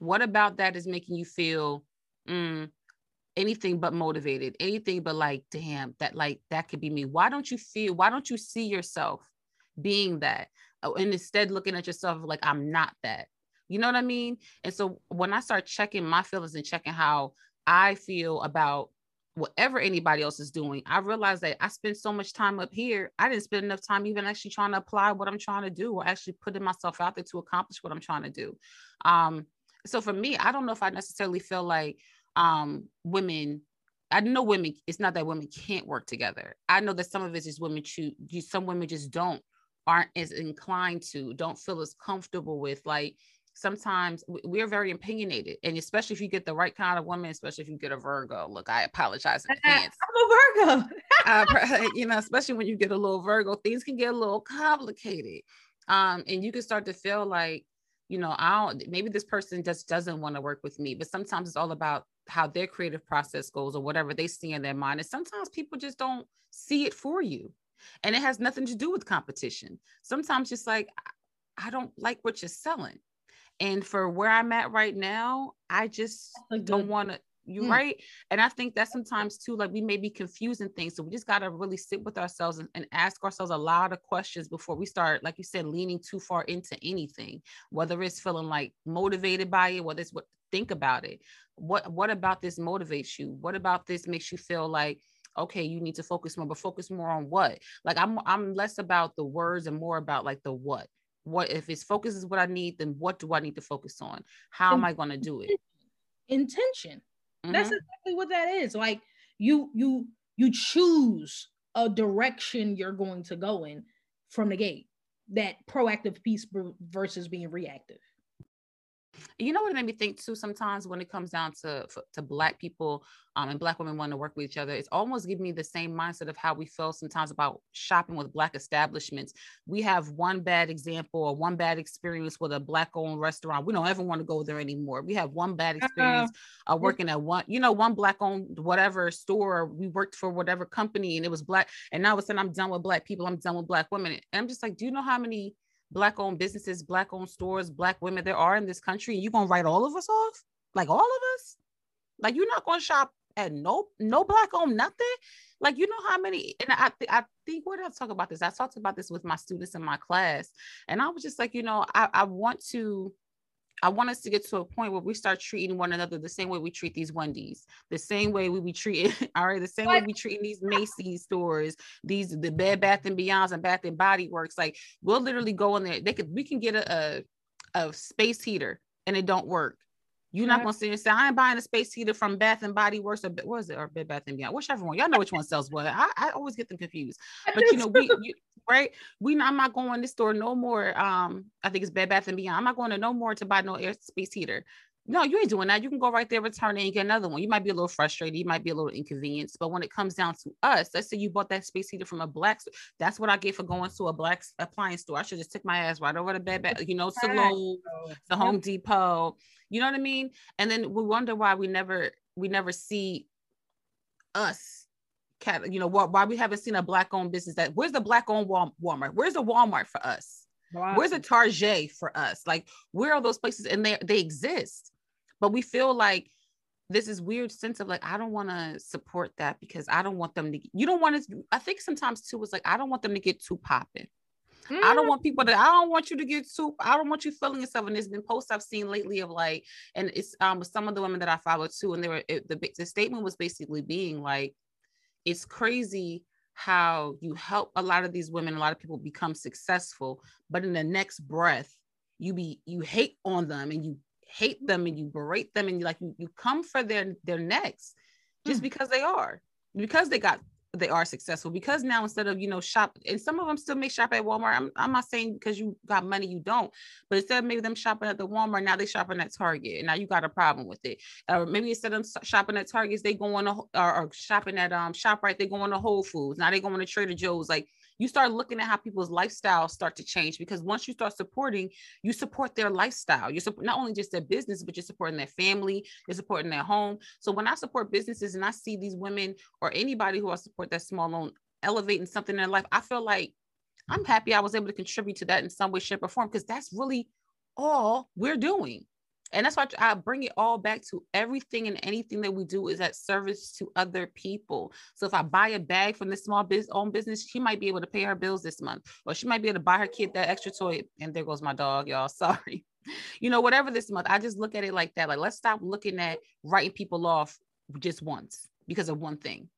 What about that is making you feel mm, anything but motivated, anything but like, damn, that like, that could be me. Why don't you feel, why don't you see yourself being that? Oh, and instead looking at yourself like, I'm not that, you know what I mean? And so when I start checking my feelings and checking how I feel about whatever anybody else is doing, I realized that I spend so much time up here. I didn't spend enough time even actually trying to apply what I'm trying to do or actually putting myself out there to accomplish what I'm trying to do. Um, so for me, I don't know if I necessarily feel like, um, women, I know women, it's not that women can't work together. I know that some of it's just women choose, some women just don't, aren't as inclined to, don't feel as comfortable with, like, sometimes we're very opinionated. And especially if you get the right kind of woman, especially if you get a Virgo, look, I apologize in advance. I'm a Virgo. uh, you know, especially when you get a little Virgo, things can get a little complicated. Um, and you can start to feel like, you know, I don't, maybe this person just doesn't want to work with me, but sometimes it's all about how their creative process goes or whatever they see in their mind. And sometimes people just don't see it for you. And it has nothing to do with competition. Sometimes just like, I don't like what you're selling. And for where I'm at right now, I just don't want to, you mm. right. And I think that sometimes too, like we may be confusing things. So we just got to really sit with ourselves and, and ask ourselves a lot of questions before we start, like you said, leaning too far into anything, whether it's feeling like motivated by it, whether it's what, think about it. What, what about this motivates you? What about this makes you feel like, okay, you need to focus more, but focus more on what? Like I'm, I'm less about the words and more about like the what, what, if it's focus is what I need, then what do I need to focus on? How am I going to do it? Intention. Mm-hmm. That's exactly what that is. Like you, you, you choose a direction you're going to go in from the gate, that proactive piece versus being reactive. you know what it made me think too, sometimes when it comes down to to Black people um, and Black women wanting to work with each other, it's almost giving me the same mindset of how we feel sometimes about shopping with Black establishments. We have one bad example or one bad experience with a Black-owned restaurant. We don't ever want to go there anymore. We have one bad experience uh, uh, working at one, you know, one Black-owned whatever store. We worked for whatever company and it was Black. And now all of a sudden I'm done with Black people. I'm done with Black women. And I'm just like, do you know how many Black-owned businesses, Black-owned stores, Black women there are in this country? And you're going to write all of us off? Like all of us? Like you're not going to shop at no no Black-owned nothing? Like, you know how many, and I, th- I think, what did I talk about this? I talked about this with my students in my class. And I was just like, you know, I, I want to, I want us to get to a point where we start treating one another the same way we treat these Wendy's, the same way we be treating, all right, the same what? way we treating these Macy's stores, these the Bed Bath and Beyonds and Bath and Body Works. Like we'll literally go in there. They could we can get a a, a space heater and it don't work. You're not gonna sit and say, I ain't buying a space heater from Bath and Body Works or what is it or Bed Bath and Beyond, whichever one. Y'all know which one sells what. I, I always get them confused. But you know, we you, right? We I'm not going to this store no more. Um, I think it's Bed Bath and Beyond. I'm not going to no more to buy no air space heater. No, you ain't doing that. You can go right there, return it, and get another one. You might be a little frustrated. You might be a little inconvenienced. But when it comes down to us, let's say you bought that space heater from a Black store. That's what I get for going to a Black appliance store. I should just take my ass right over to Bed Bath, you know, Salone, the Home Depot. You know what I mean? And then we wonder why we never, we never see us. You know, why we haven't seen a Black-owned business that, where's the Black-owned Walmart? Where's the Walmart for us? Wow. Where's the Target for us? Like, where are those places? And they they exist. But we feel like this is weird sense of like, I don't want to support that because I don't want them to, you don't want to, I think sometimes too, it's like, I don't want them to get too popping. Mm. I don't want people to, I don't want you to get too, I don't want you feeling yourself. And there's been posts I've seen lately of like, and it's um with some of the women that I follow too. And they were, it, the, the statement was basically being like, it's crazy how you help a lot of these women, a lot of people become successful, but in the next breath, you be, you hate on them and you hate them and you berate them and you like you, you come for their their necks just mm. because they are because they got they are successful because now instead of you know shop and some of them still may shop at Walmart. I'm, I'm not saying because you got money you don't, but instead of maybe them shopping at the Walmart, now they shopping at Target and now you got a problem with it. Or uh, maybe instead of shopping at Targets they going to or, or shopping at um ShopRite they going to Whole Foods, now they going to Trader Joe's. Like you start looking at how people's lifestyles start to change because once you start supporting, you support their lifestyle. You're su- not only just their business, but you're supporting their family, you're supporting their home. So when I support businesses and I see these women or anybody who I support that small loan elevating something in their life, I feel like I'm happy I was able to contribute to that in some way, shape, or form because that's really all we're doing. And that's why I bring it all back to everything and anything that we do is at service to other people. So if I buy a bag from this small biz- own business, she might be able to pay her bills this month, or she might be able to buy her kid that extra toy. And there goes my dog, y'all. Sorry. You know, whatever this month, I just look at it like that. Like, let's stop looking at writing people off just once because of one thing.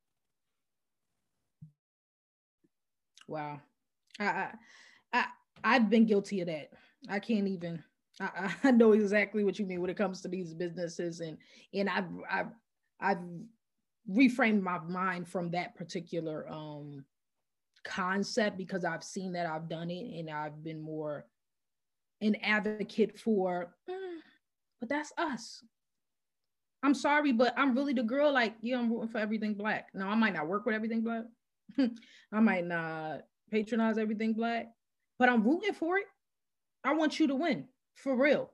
Wow. I, I, I I've been guilty of that. I can't even... I, I know exactly what you mean when it comes to these businesses, and and I've I've, I've reframed my mind from that particular um, concept because I've seen that, I've done it, and I've been more an advocate for. Mm, but that's us. I'm sorry, but I'm really the girl. Like, yeah, I'm rooting for everything Black. Now, I might not work with everything Black. I might not patronize everything Black, but I'm rooting for it. I want you to win. For real.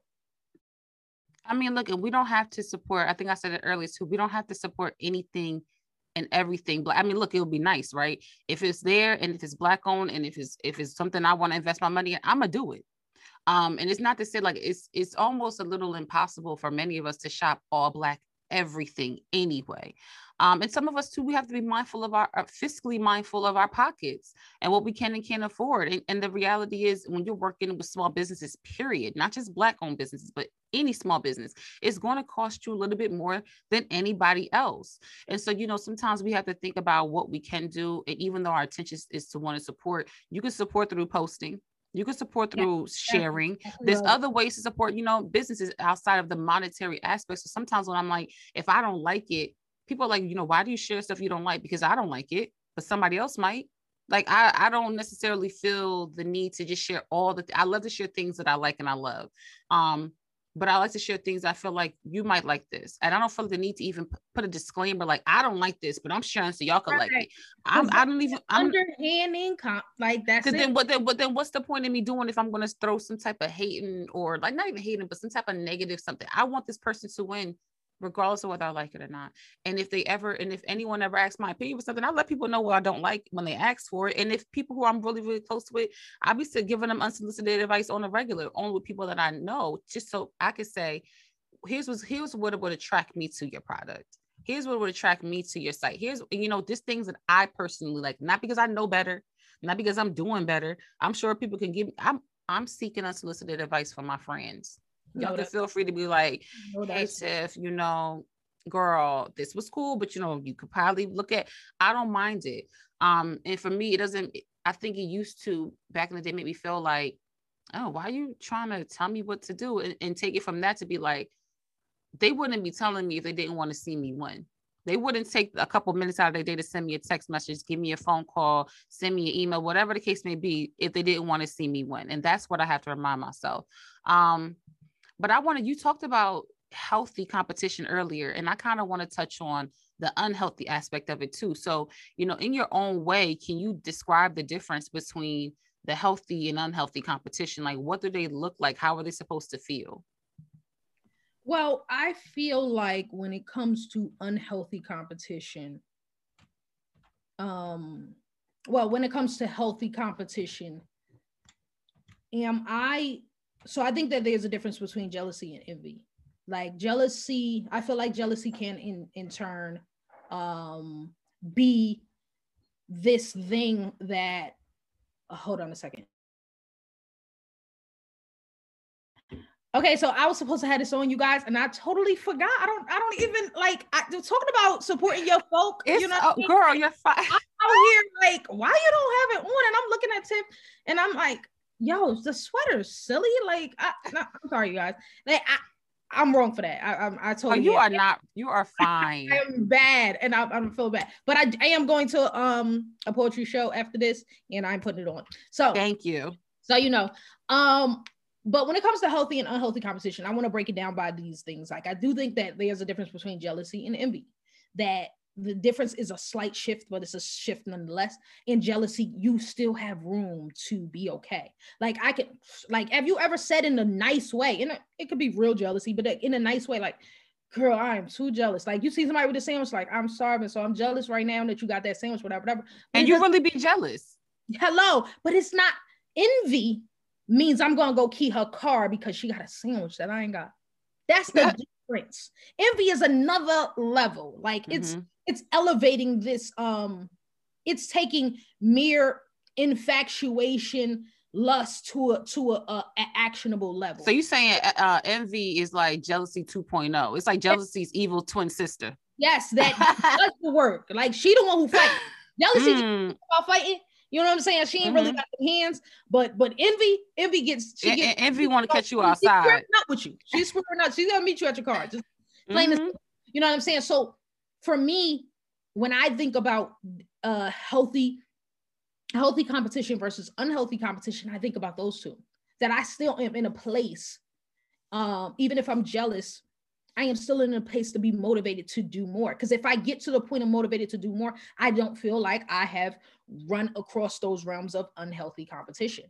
I mean, look, and we don't have to support, I think I said it earlier too, we don't have to support anything and everything Black. I mean, look, it would be nice, right? If it's there and if it's Black owned and if it's if it's something I want to invest my money in, I'm gonna do it. Um, and it's not to say like it's it's almost a little impossible for many of us to shop all Black everything anyway. Um, and some of us too, we have to be mindful of our, uh, fiscally mindful of our pockets and what we can and can't afford. And, and the reality is when you're working with small businesses, period, not just Black owned businesses, but any small business, it's going to cost you a little bit more than anybody else. And so, you know, sometimes we have to think about what we can do. And even though our intention is to want to support, you can support through posting. You can support through sharing. There's other ways to support, you know, businesses outside of the monetary aspect. So sometimes when I'm like, if I don't like it, people are like, you know, why do you share stuff you don't like? Because I don't like it, but somebody else might. Like, I, I don't necessarily feel the need to just share all the, th- I love to share things that I like and I love. Um, but I like to share things I feel like you might like this. And I don't feel the need to even put a disclaimer, like, I don't like this, but I'm sharing so y'all can right. like it. I'm, I don't even, I'm underhand income. Like that's it. Then, but, then, but then what's the point of me doing if I'm going to throw some type of hating or like not even hating, but some type of negative something. I want this person to win regardless of whether I like it or not. And if they ever, and if anyone ever asks my opinion or something, I let people know what I don't like when they ask for it. And if people who I'm really, really close with, I'll be still giving them unsolicited advice on a regular, only with people that I know, just so I could say, here's what, here's what would attract me to your product. Here's what would attract me to your site. Here's, you know, these things that I personally like, not because I know better, not because I'm doing better. I'm sure people can give, I'm, I'm seeking unsolicited advice from my friends. Y'all can feel free to be like, hey, Tiff, you know, girl, this was cool, but you know, you could probably look at, I don't mind it. Um, and for me, it doesn't, I think it used to back in the day make me feel like, oh, why are you trying to tell me what to do? And, and take it from that to be like, they wouldn't be telling me if they didn't want to see me win. They wouldn't take a couple minutes out of their day to send me a text message, give me a phone call, send me an email, whatever the case may be, if they didn't want to see me win. And that's what I have to remind myself. Um, But I wanted, you talked about healthy competition earlier, and I kind of want to touch on the unhealthy aspect of it too. So, you know, in your own way, can you describe the difference between the healthy and unhealthy competition? Like, what do they look like? How are they supposed to feel? Well, I feel like when it comes to unhealthy competition, um, well, when it comes to healthy competition, am I... So I think that there's a difference between jealousy and envy. Like jealousy, I feel like jealousy can in, in turn um, be this thing that, uh, hold on a second. Okay, so I was supposed to have this on, you guys, and I totally forgot. I don't I don't even, like, I, talking about supporting your folk. It's, you know, oh, girl, you're fine. I'm out here like, why you don't have it on? And I'm looking at Tiff and I'm like, yo, the sweater's silly. Like, I, no, I'm sorry, you guys. Like, I, I'm wrong for that. I, I, I told oh, you. You are not. You are fine. I am bad, and I, I don't feel bad. But I, I am going to um a poetry show after this, and I'm putting it on. So thank you. So you know, um, but when it comes to healthy and unhealthy competition, I want to break it down by these things. Like, I do think that there's a difference between jealousy and envy. That the difference is a slight shift, but it's a shift nonetheless. In jealousy, you still have room to be okay. Like, I can, like, have you ever said in a nice way, and it could be real jealousy, but in a nice way, like, girl, I am too jealous. Like, you see somebody with a sandwich, like, I'm starving, so I'm jealous right now that you got that sandwich, whatever, whatever. And you really be jealous. Hello, but it's not envy means I'm going to go key her car because she got a sandwich that I ain't got. That's the difference. Envy is another level. Like, it's, mm-hmm. It's elevating this, um, it's taking mere infatuation, lust to a, to a, a, a actionable level. So you're saying uh, envy is like jealousy two point oh. It's like jealousy's evil twin sister. Yes, that does the work. Like, she the one who fights. Jealousy mm. about fighting. You know what I'm saying? She ain't mm-hmm. really got the hands, but but envy, envy gets. She gets, en- envy want to catch you outside. She's squaring up with you. She's squaring up. She's gonna meet you at your car. Just plain mm-hmm. as, you know what I'm saying? So. For me, when I think about uh, healthy, healthy competition versus unhealthy competition, I think about those two. That I still am in a place, um, even if I'm jealous, I am still in a place to be motivated to do more. Because if I get to the point of motivated to do more, I don't feel like I have run across those realms of unhealthy competition.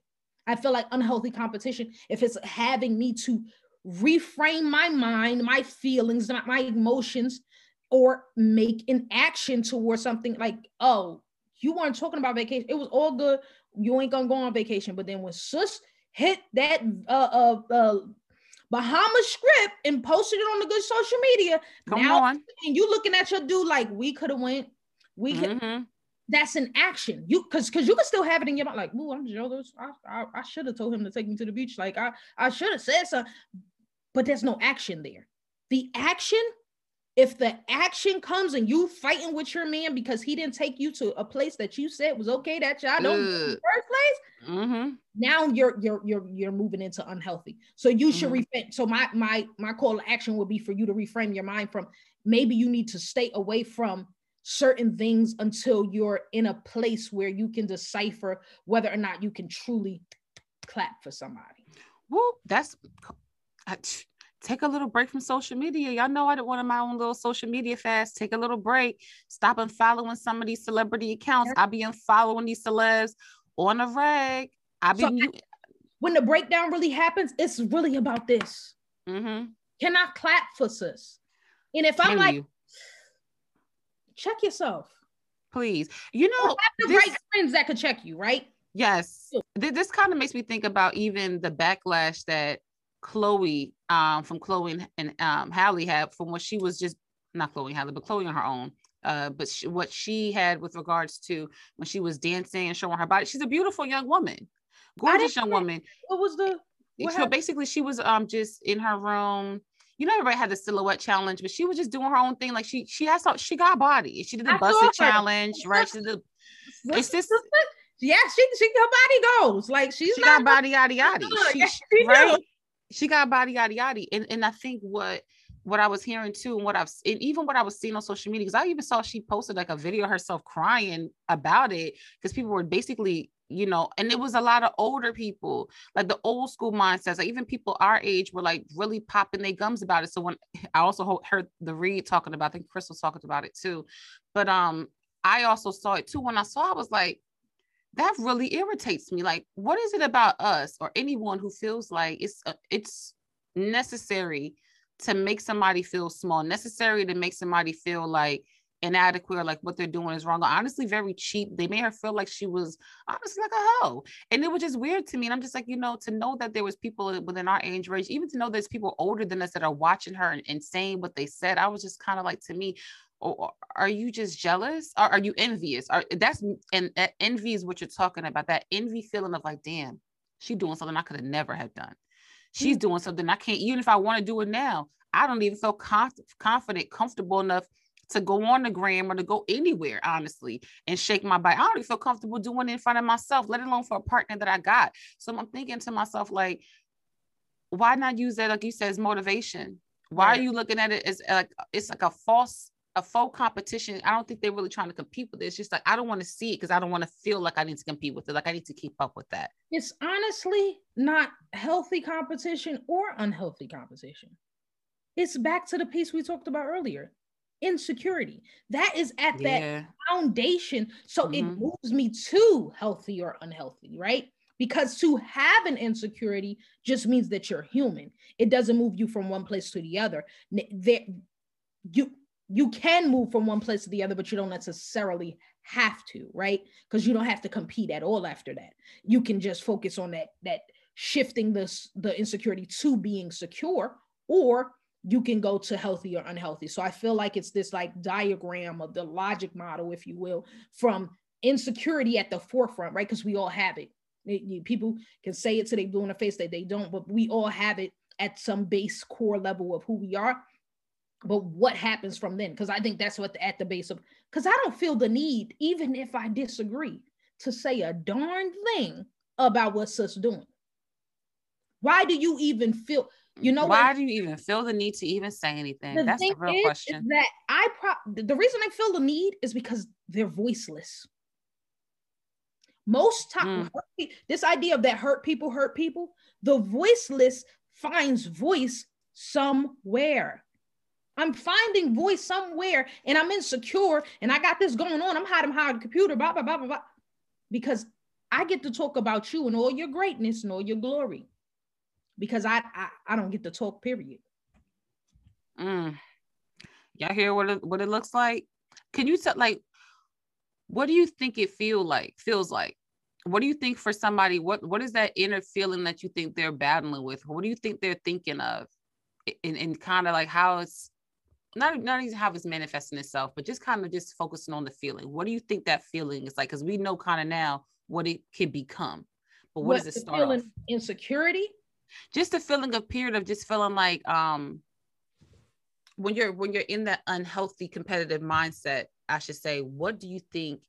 I feel like unhealthy competition, if it's having me to reframe my mind, my feelings, my emotions, or make an action towards something like, oh, you weren't talking about vacation. It was all good. You ain't gonna go on vacation. But then when Sus hit that uh, uh, uh, Bahama script and posted it on the good social media, Come now on. And you looking at your dude like, we could have went. We could. Mm-hmm. That's an action. You because because you can still have it in your mind like, ooh, I'm jealous. I I, I should have told him to take me to the beach. Like I I should have said something. But there's no action there. The action. If the action comes and you fighting with your man because he didn't take you to a place that you said was okay, that y'all don't mm. in the first place, mm-hmm. now you're you're you're you're moving into unhealthy. So you mm-hmm. should reframe. So my my my call to action would be for you to reframe your mind from maybe you need to stay away from certain things until you're in a place where you can decipher whether or not you can truly clap for somebody. Whoop, that's. I, take a little break from social media. Y'all know I did one of my own little social media fasts. Take a little break. Stop and following some of these celebrity accounts. I'll be following these celebs on a reg. I'll be so muted. When the breakdown really happens, it's really about this. Mm-hmm. Can I clap for sis? And if Can I'm like, you? Check yourself. Please. You know, you have the this, right friends that could check you, right? Yes. This kind of makes me think about even the backlash that Chloe, um, from Chloe and, and um, Halle had from what she was just, not Chloe and Halle, but Chloe on her own. Uh, but she, what she had with regards to when she was dancing and showing her body. She's a beautiful young woman, gorgeous young woman. What was the? What so happened? Basically, she was um just in her room. You know, everybody had the silhouette challenge, but she was just doing her own thing. Like she, she has, she got body. She did the busted challenge, right? She did. The, it's just, yeah, she, she, her body goes. Like she's she not, got body, yada yada. She, she, right? She got body, yada yada. And and I think what what I was hearing too, and what I've and even what I was seeing on social media, because I even saw she posted like a video of herself crying about it, because people were basically. You know, and it was a lot of older people, like the old school mindsets, like even people our age were like really popping their gums about it. So when I also heard The Read talking about, I think Chris was talking about it too. But um, I also saw it too. When I saw, I was like, that really irritates me. Like, what is it about us or anyone who feels like it's uh, it's necessary to make somebody feel small, necessary to make somebody feel like inadequate or like what they're doing is wrong, honestly very cheap. They made her feel like she was honestly like a hoe, and it was just weird to me. And I'm just like, you know, to know that there was people within our age range, even to know there's people older than us that are watching her and, and saying what they said, I was just kind of like, to me, oh, are you just jealous? Or are you envious? Or that's and that envy is what you're talking about, that envy feeling of like, damn, she's doing something I could have never have done. She's doing something I can't, even if I want to do it now, I don't even feel conf- confident comfortable enough to go on the gram or to go anywhere, honestly, and shake my body. I don't even feel comfortable doing it in front of myself, let alone for a partner that I got. So I'm thinking to myself, like, why not use that, like you said, as motivation? Why right. are you looking at it as like, it's like a false, a faux competition? I don't think they're really trying to compete with it. It's just like, I don't want to see it because I don't want to feel like I need to compete with it. Like I need to keep up with that. It's honestly not healthy competition or unhealthy competition. It's back to the piece we talked about earlier. Insecurity that is at that yeah. foundation, so mm-hmm. it moves me to healthy or unhealthy, right? Because to have an insecurity just means that you're human. It doesn't move you from one place to the other. There, you you can move from one place to the other, but you don't necessarily have to, right? Because you don't have to compete at all after that. You can just focus on that that shifting this the insecurity to being secure, or you can go to healthy or unhealthy. So I feel like it's this like diagram of the logic model, if you will, from insecurity at the forefront, right? Because we all have it. It you, people can say it till they blue in the face that they don't, but we all have it at some base core level of who we are. But what happens from then? Because I think that's what the, at the base of, because I don't feel the need, even if I disagree, to say a darn thing about what sus doing. Why do you even feel... You know why what? do you even feel the need to even say anything? The That's the real is, question. Is that I pro- the reason I feel the need is because they're voiceless. Most times, mm. this idea of that hurt people hurt people, the voiceless finds voice somewhere. I'm finding voice somewhere, and I'm insecure, and I got this going on. I'm hiding behind the computer, blah blah blah blah blah, because I get to talk about you and all your greatness and all your glory. Because I, I I don't get to talk, period. Mm. Y'all hear what it, what it looks like? Can you tell, like, what do you think it feel like, feels like? What do you think for somebody, what, what is that inner feeling that you think they're battling with? What do you think they're thinking of? And, and kind of like how it's, not, not even how it's manifesting itself, but just kind of just focusing on the feeling. What do you think that feeling is like? Because we know kind of now what it could become. But what, what does it start off? Insecurity? Just a feeling of period of just feeling like um, when you're when you're in that unhealthy competitive mindset, I should say, what do you think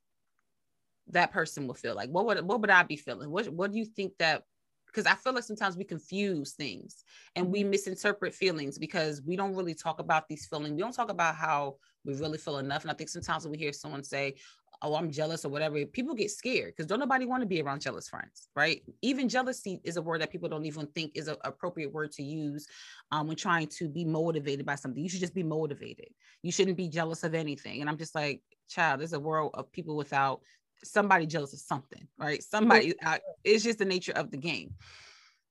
that person will feel like? What would what would I be feeling? What what do you think that? Because I feel like sometimes we confuse things and we misinterpret feelings because we don't really talk about these feelings. We don't talk about how we really feel enough. And I think sometimes when we hear someone say, oh, I'm jealous or whatever, people get scared because don't nobody want to be around jealous friends, right? Even jealousy is a word that people don't even think is an appropriate word to use um, when trying to be motivated by something. You should just be motivated. You shouldn't be jealous of anything. And I'm just like, child, there's a world of people without somebody jealous of something, right? Somebody, I, it's just the nature of the game.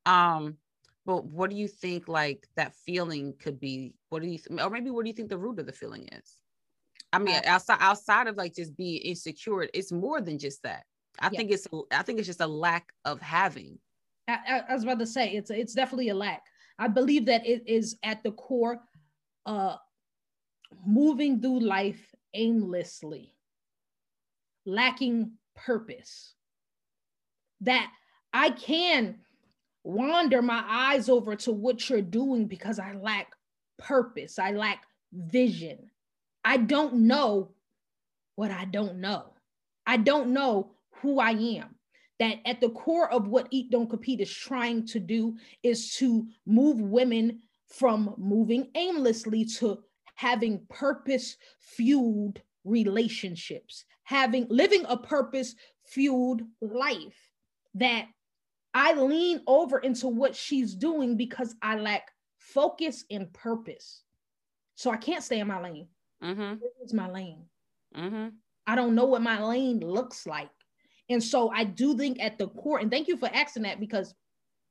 Um, but what do you think like that feeling could be? What do you, th- or maybe what do you think the root of the feeling is? I mean, outside outside of like just being insecure, it's more than just that. I yeah. think it's I think it's just a lack of having. I, I was about to say it's it's definitely a lack. I believe that it is at the core, uh, moving through life aimlessly, lacking purpose. That I can wander my eyes over to what you're doing because I lack purpose. I lack vision. I don't know what I don't know. I don't know who I am. That at the core of what Eat, Don't Compete is trying to do is to move women from moving aimlessly to having purpose-fueled relationships, having living a purpose-fueled life. That I lean over into what she's doing because I lack focus and purpose. So I can't stay in my lane. Mm-hmm. This is my lane. Mm-hmm. I don't know what my lane looks like. And so I do think at the core, and thank you for asking that, because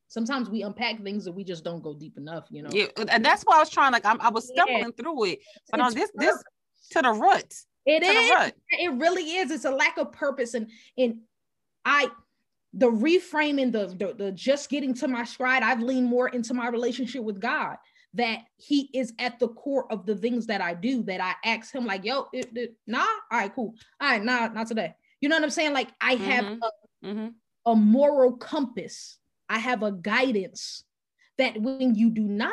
sometimes we unpack things that we just don't go deep enough, you know? Yeah, and that's why I was trying, like, I'm, I was stumbling yeah. through it, but it's on this, purpose. This, to the root. It to is, root. It really is. It's a lack of purpose. And, and I, the reframing, the, the, the just getting to my stride, I've leaned more into my relationship with God. That he is at the core of the things that I do, that I ask him like, yo, it, it, nah, all right, cool. All right, nah, not today. You know what I'm saying? Like I mm-hmm. have a, mm-hmm. a moral compass. I have a guidance that when you do not,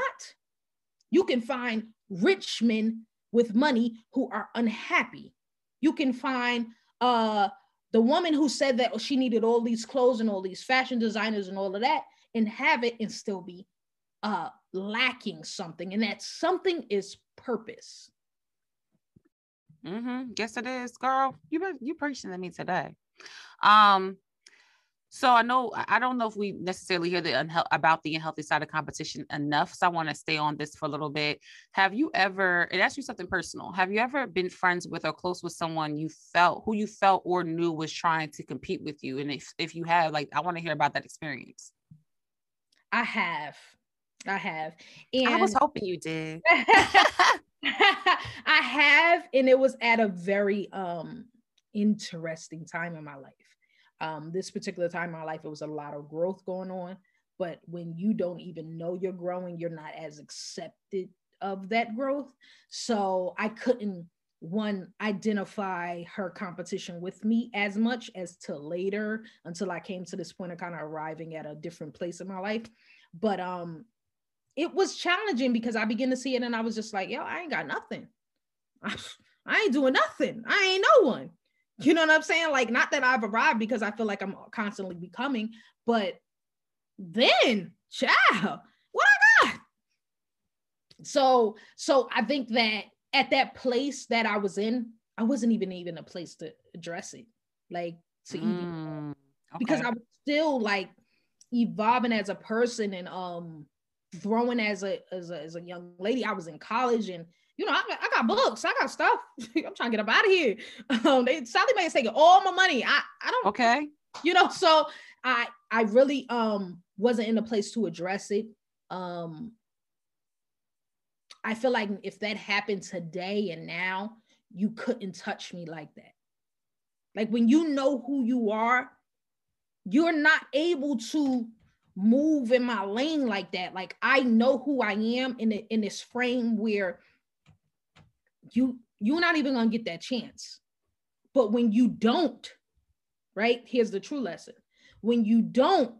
you can find rich men with money who are unhappy. You can find uh, the woman who said that she needed all these clothes and all these fashion designers and all of that and have it and still be uh lacking something, and that something is purpose. Mm-hmm. Yes, it is, girl. You been you preaching to me today. Um, so I know I don't know if we necessarily hear the unhe- about the unhealthy side of competition enough. So I want to stay on this for a little bit. Have you ever? And ask you something personal. Have you ever been friends with or close with someone you felt who you felt or knew was trying to compete with you? And if if you have, like, I want to hear about that experience. I have. I have. And I was hoping you did. I have. And it was at a very um, interesting time in my life. Um, this particular time in my life, it was a lot of growth going on. But when you don't even know you're growing, you're not as accepted of that growth. So I couldn't, one, identify her competition with me as much as till later, until I came to this point of kind of arriving at a different place in my life. But um, it was challenging because I began to see it and I was just like, yo, I ain't got nothing. I, I ain't doing nothing. I ain't no one. You know what I'm saying? Like, not that I've arrived because I feel like I'm constantly becoming, but then, child, what I got? So, so I think that at that place that I was in, I wasn't even, even a place to address it, like to even, mm, okay. because I was still like evolving as a person and um growing as a, as a as a young lady. I was in college and you know I, I got books, I got stuff. I'm trying to get up out of here. Um they Sally Mae is taking all my money. I I don't okay you know so I I really um wasn't in a place to address it. um I feel like if that happened today and now, you couldn't touch me like that. Like when you know who you are, you're not able to move in my lane like that. Like I know who I am in the, in this frame where you, you're not even gonna get that chance. But when you don't, right? Here's the true lesson. When you don't,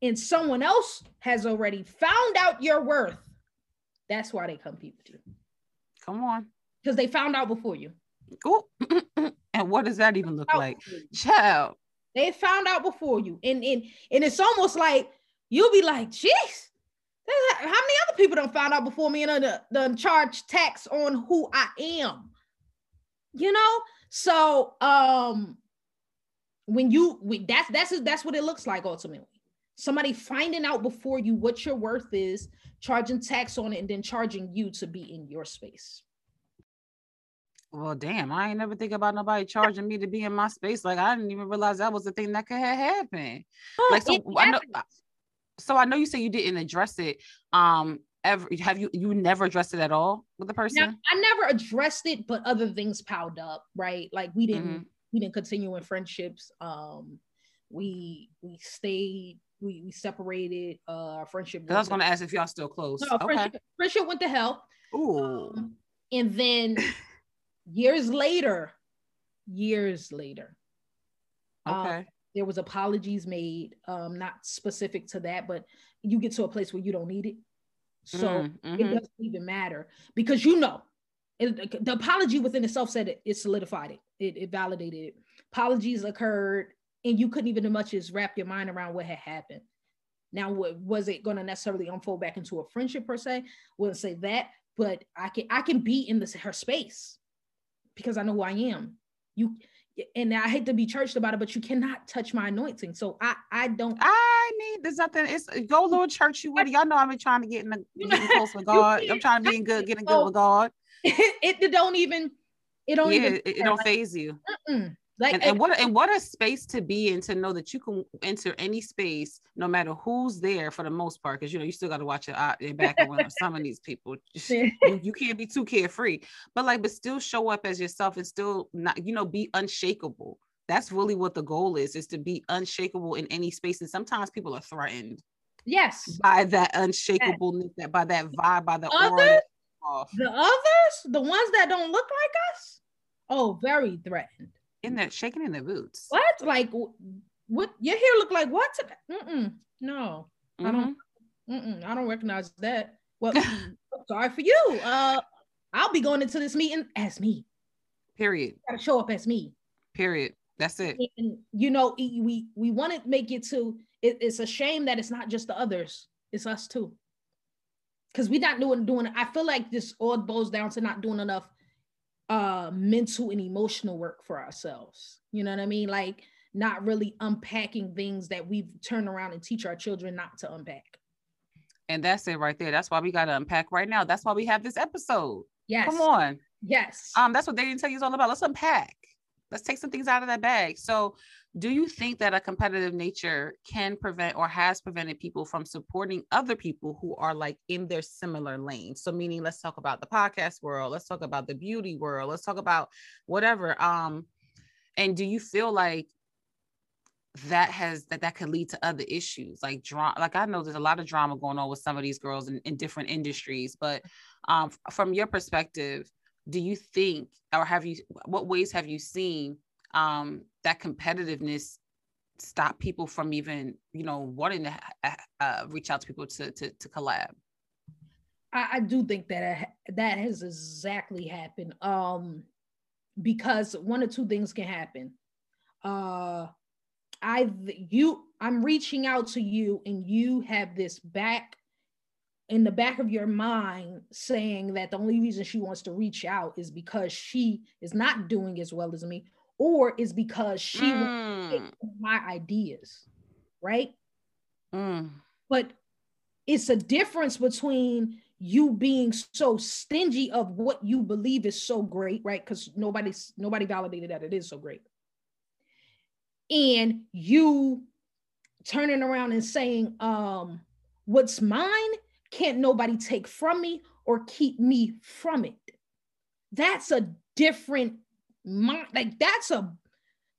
and someone else has already found out your worth, that's why they compete with you. Come on. Because they found out before you. Ooh. And what does that even look like? Child. They found out before you. And, and, and it's almost like, you'll be like, jeez, how many other people done found out before me and done, done charged tax on who I am? You know? So um, when you, we, that's, that's, that's what it looks like ultimately. Somebody finding out before you what your worth is, charging tax on it, and then charging you to be in your space. Well, damn, I ain't never think about nobody charging me to be in my space. Like, I didn't even realize that was a thing that could have happened. Oh, like, so I know, so I know you say you didn't address it. Um, ever, have you, you never addressed it at all with the person? Now, I never addressed it, but other things piled up, right? Like we didn't, mm-hmm. we didn't continue in friendships. Um, we, we stayed, we, we separated, uh, our friendship. I was going to ask if y'all still close. No, friendship, okay. friendship went to hell. Ooh. Um, and then... Years later, years later, okay. Um, there was apologies made, um, not specific to that, but you get to a place where you don't need it. So mm-hmm. it doesn't even matter because, you know, it, the apology within itself said it, it solidified it. it, it validated it. Apologies occurred and you couldn't even as much as wrap your mind around what had happened. Now, what, was it going to necessarily unfold back into a friendship per se? Wouldn't say that, but I can, I can be in this, her space. Because I know who I am. You, and I hate to be churched about it, but you cannot touch my anointing. So I, I don't. I need, there's nothing. It's go little church. You with y'all know I've been trying to get in, the, getting close with God. I'm trying to be in good, getting so, good with God. It, it don't even, it don't yeah, even. It, it don't phase like, you. Mm-mm. Like, and, and what and what a space to be in, to know that you can enter any space, no matter who's there for the most part, because, you know, you still got to watch your, your back and when some of these people, you, you can't be too carefree, but like, but still show up as yourself and still not, you know, be unshakable. That's really what the goal is, is to be unshakable in any space. And sometimes people are threatened. Yes. By that unshakableness, that by that vibe, by the others, aura. The others, the ones that don't look like us. Oh, very threatened. In that shaking in their boots. What? Like what? Your hair look like what? Mm-mm, no, mm-hmm. I don't. Mm-mm, I don't recognize that. Well, sorry for you. Uh, I'll be going into this meeting as me. Period. You gotta show up as me. Period. That's it. And, you know, we we want to make it to. It, it's a shame that it's not just the others. It's us too. Because we're not doing doing. I feel like this all boils down to not doing enough. Uh, mental and emotional work for ourselves. You know what I mean? Like not really unpacking things that we've turned around and teach our children not to unpack. And that's it right there. That's why we got to unpack right now. That's why we have this episode. Yes. Come on. Yes. Um, that's what They Didn't Tell You is all about. Let's unpack. Let's take some things out of that bag. So do you think that a competitive nature can prevent or has prevented people from supporting other people who are like in their similar lane? So meaning let's talk about the podcast world. Let's talk about the beauty world. Let's talk about whatever. Um, and do you feel like that has, that that could lead to other issues like drama? Like I know there's a lot of drama going on with some of these girls in, in different industries, but um, from your perspective, do you think, or have you, what ways have you seen um, that competitiveness stop people from even, you know, wanting to uh, reach out to people to, to, to collab? I, I do think that I, that has exactly happened um, because one or two things can happen. Uh, I, you, I'm reaching out to you and you have this back in the back of your mind saying that the only reason she wants to reach out is because she is not doing as well as me, or is because she mm. wants to take my ideas, right? Mm. But it's a difference between you being so stingy of what you believe is so great, right? Because nobody's nobody validated that it is so great. And you turning around and saying, um, what's mine? Can't nobody take from me or keep me from it. That's a different mind. Like that's a,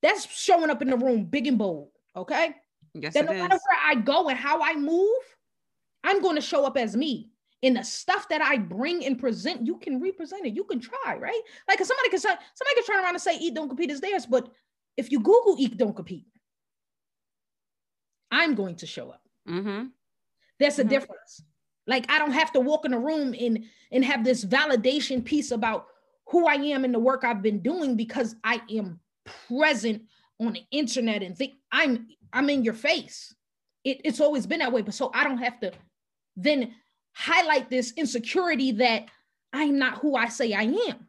that's showing up in the room big and bold. Okay. Yes, that no matter is. Where I go and how I move, I'm going to show up as me. And the stuff that I bring and present, you can represent it. You can try, right? Like somebody can say, somebody can turn around and say, Eat Don't Compete is theirs. But if you Google Eat Don't Compete, I'm going to show up. Mm-hmm. There's mm-hmm. a difference. Like, I don't have to walk in a room and, and have this validation piece about who I am and the work I've been doing because I am present on the internet and think I'm, I'm in your face. It, it's always been that way. But so I don't have to then highlight this insecurity that I'm not who I say I am.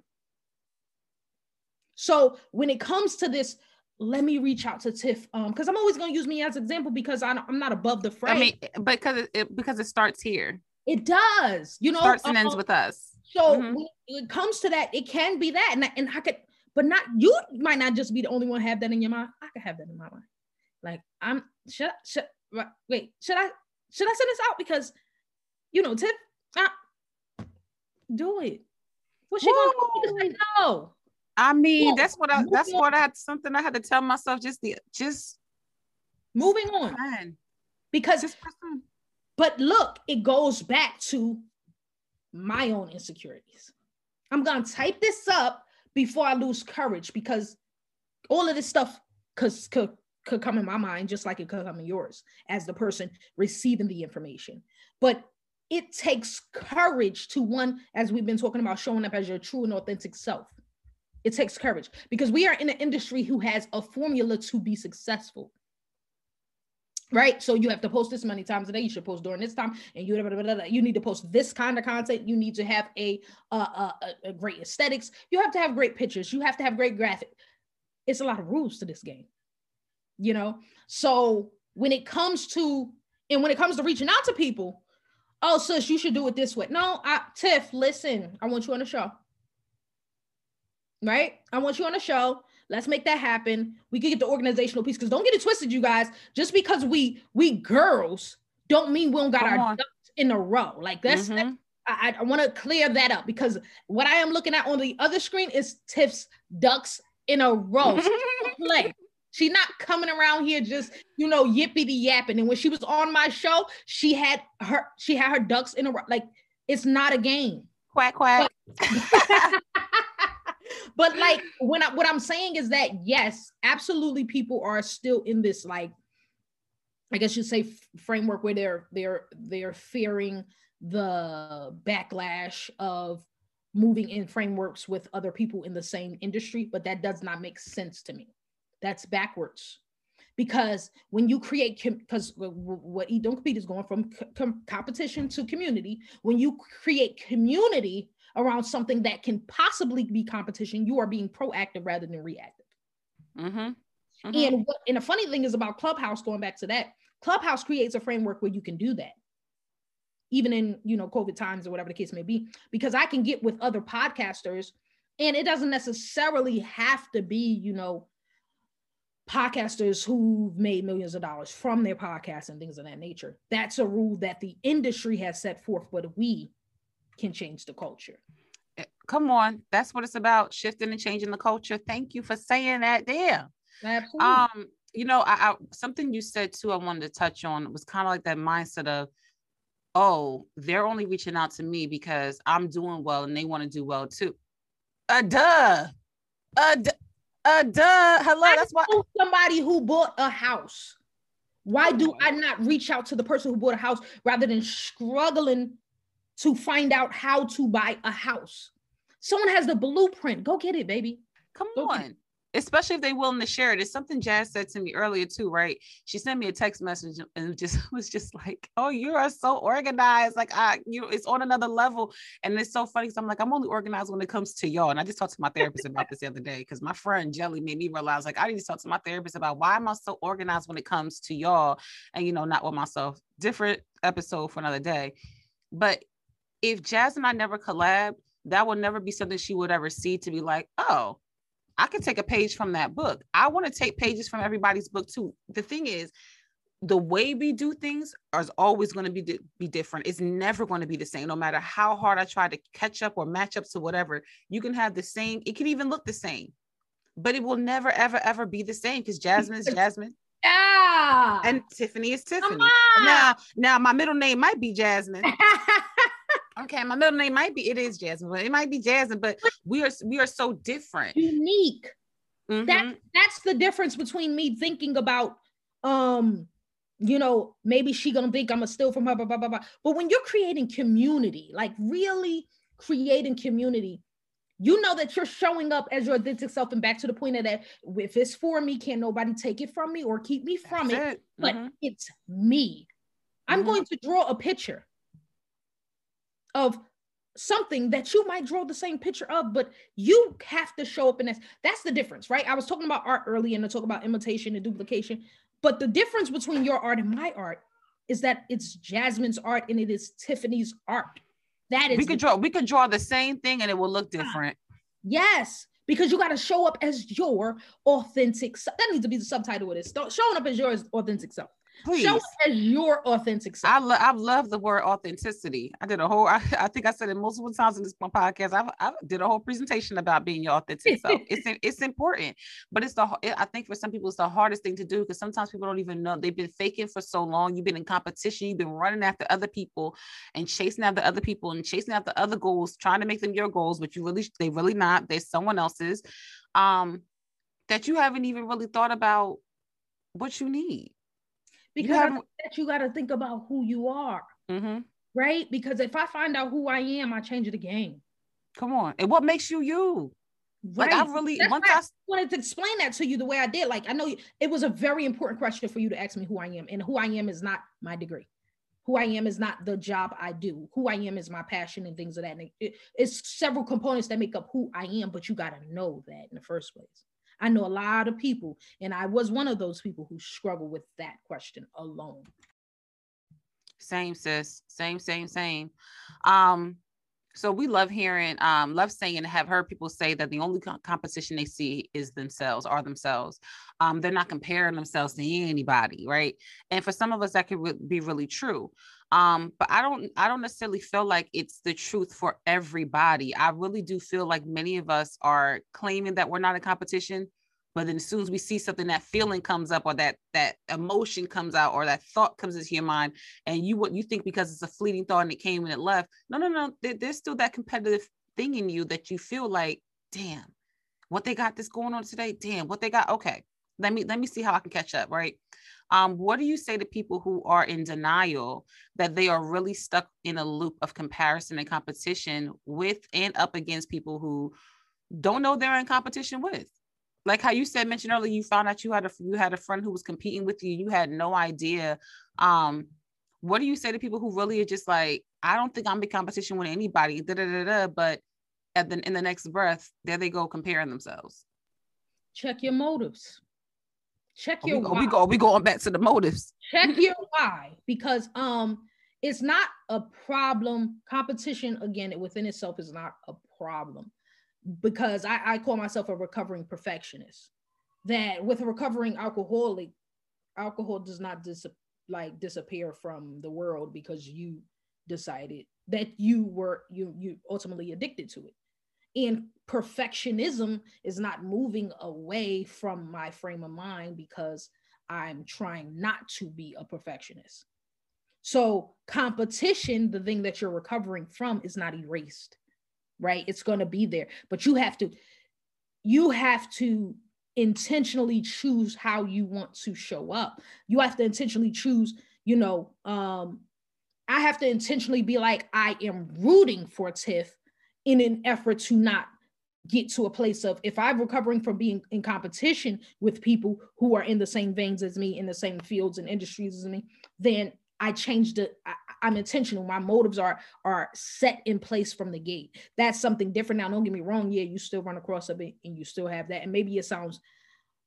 So when it comes to this, let me reach out to Tiff, um, because I'm always going to use me as an example because I, I'm not above the fray. I mean, because it, it because it starts here. It does, you know. Starts and um, ends with us. So mm-hmm. when it comes to that, it can be that, and I, and I could, but not you might not just be the only one have that in your mind. I could have that in my mind. Like I'm should should wait should I should I send this out because, you know, Tiff, I, do it. What's she going to say? No. I mean, well, that's what I, that's what I had, something I had to tell myself, just the, just moving on man. Because, just but look, it goes back to my own insecurities. I'm going to type this up before I lose courage because all of this stuff could, could, could come in my mind, just like it could come in yours as the person receiving the information. But it takes courage to one, as we've been talking about, showing up as your true and authentic self. It takes courage because we are in an industry who has a formula to be successful, right? So you have to post this many times a day. You should post during this time, and you blah, blah, blah, blah. You need to post this kind of content. You need to have a, uh, a, a great aesthetics. You have to have great pictures. You have to have great graphic. It's a lot of rules to this game, you know? So when it comes to, and when it comes to reaching out to people, oh, sis, you should do it this way. No, I, Tiff, listen, I want you on the show. Right? I want you on the show. Let's make that happen. We can get the organizational piece, because don't get it twisted, you guys. Just because we we girls don't mean we don't got Come our on. ducks in a row. Like that's, mm-hmm. that's I, I want to clear that up, because what I am looking at on the other screen is Tiff's ducks in a row. Play. She's not coming around here just, you know, yippity yapping. And when she was on my show, she had her she had her ducks in a row. Like it's not a game. Quack quack. But, But like when I, what I'm saying is that, yes, absolutely. People are still in this, like, I guess you'd say f- framework where they're, they're, they're fearing the backlash of moving in frameworks with other people in the same industry. But that does not make sense to me. That's backwards, because when you create, because com- what Eat Don't Compete is going from com- competition to community. When you create community around something that can possibly be competition, you are being proactive rather than reactive. Mm-hmm. Mm-hmm. And what, and the funny thing is about Clubhouse, going back to that, Clubhouse creates a framework where you can do that, even in, you know, COVID times or whatever the case may be, because I can get with other podcasters, and it doesn't necessarily have to be, you know, podcasters who've made millions of dollars from their podcasts and things of that nature. That's a rule that the industry has set forth, but we can change the culture. Come on, that's what it's about, shifting and changing the culture. Thank you for saying that there. Absolutely. Um, you know, I, I something you said too I wanted to touch on was kind of like that mindset of, oh, they're only reaching out to me because I'm doing well and they want to do well too. Uh duh. Uh duh. Uh, duh. Hello, I that's why somebody who bought a house. Why do I not reach out to the person who bought a house rather than struggling to find out how to buy a house? Someone has the blueprint. Go get it, baby. Come Go on. Especially if they're willing to share it. It's something Jazz said to me earlier too, right? She sent me a text message and just was just like, oh, you are so organized. Like, I, you know, it's on another level. And it's so funny because I'm like, I'm only organized when it comes to y'all. And I just talked to my therapist about this the other day, because my friend Jelly made me realize, like, I need to talk to my therapist about why am I so organized when it comes to y'all and, you know, not with myself. Different episode for another day. But if Jazz and I never collab, that would never be something she would ever see, to be like, oh, I can take a page from that book. I want to take pages from everybody's book too. The thing is, the way we do things is always going to be, be different. It's never going to be the same. No matter how hard I try to catch up or match up to whatever, you can have the same, it can even look the same, but it will never, ever, ever be the same, because Jasmine is Jasmine. Yeah. And Tiffany is Tiffany. Now, now my middle name might be Jasmine. Okay, my middle name might be, it is Jasmine, but it might be Jasmine, but we are we are so different. Unique. Mm-hmm. That that's the difference between me thinking about, um, you know, maybe she gonna think I'm gonna steal from her, blah, blah, blah, blah. But when you're creating community, like really creating community, you know that you're showing up as your authentic self, and back to the point of that, if it's for me, can't nobody take it from me or keep me from that's it, it. Mm-hmm. But it's me. I'm mm-hmm. going to draw a picture of something that you might draw the same picture of, but you have to show up in this. That's the difference, right? I was talking about art earlier and to talk about imitation and duplication, but the difference between your art and my art is that it's Jasmine's art and it is Tiffany's art. That is, we could draw, we could draw the same thing and it will look different. Yes, because you got to show up as your authentic self. That needs to be the subtitle of this. Showing up as your authentic self. Please. Show as your authentic self. I, lo- I love the word authenticity. I did a whole, I, I think I said it multiple times in this podcast. I, I did a whole presentation about being your authentic self. It's it's important, but it's the, I think for some people, it's the hardest thing to do because sometimes people don't even know. They've been faking for so long. You've been in competition. You've been running after other people and chasing after other people and chasing after other goals, trying to make them your goals, but you really, they really not. They're someone else's, um, that you haven't even really thought about what you need. Because you, I think that you got to think about who you are, mm-hmm. right? Because if I find out who I am, I change the game. Come on. And what makes you you? Right. Like I really That's once I, I wanted to explain that to you the way I did. Like I know you, it was a very important question for you to ask me who I am, and who I am is not my degree. Who I am is not the job I do. Who I am is my passion and things of that. And it, it's several components that make up who I am, but you got to know that in the first place. I know a lot of people, and I was one of those people who struggle with that question alone. Same, sis. Same, same, same. Um, so we love hearing, um, love saying, and have heard people say that the only co- competition they see is themselves, are themselves. Um, they're not comparing themselves to anybody, right? And for some of us, that could re- be really true. Um, but I don't, I don't necessarily feel like it's the truth for everybody. I really do feel like many of us are claiming that we're not in competition, but then as soon as we see something, that feeling comes up, or that, that emotion comes out, or that thought comes into your mind, and you, what you think, because it's a fleeting thought and it came and it left. No, no, no. There, there's still that competitive thing in you that you feel like, damn, what they got this going on today. Damn, what they got. Okay. Let me, let me see how I can catch up. Right. Um, what do you say to people who are in denial that they are really stuck in a loop of comparison and competition with and up against people who don't know they're in competition with? Like how you said, mentioned earlier, you found out you had a, you had a friend who was competing with you. You had no idea. Um, what do you say to people who really are just like, I don't think I'm in competition with anybody, da, da, da, da, but at the, in the next breath, there they go comparing themselves. Check your motives. Check your why. We go, we going back to the motives. Check your why, because um, it's not a problem. Competition, again, within itself is not a problem, because I, I call myself a recovering perfectionist. That with a recovering alcoholic, alcohol does not dis- like disappear from the world because you decided that you were you you ultimately addicted to it. And perfectionism is not moving away from my frame of mind because I'm trying not to be a perfectionist. So competition, the thing that you're recovering from, is not erased, right? It's going to be there, but you have to, you have to intentionally choose how you want to show up. You have to intentionally choose, you know, um, I have to intentionally be like, I am rooting for Tiff, in an effort to not get to a place of, if I'm recovering from being in competition with people who are in the same veins as me, in the same fields and industries as me, then I change the, I, I'm intentional. My motives are are set in place from the gate. That's something different. Now, don't get me wrong. Yeah, you still run across a bit and you still have that. And maybe it sounds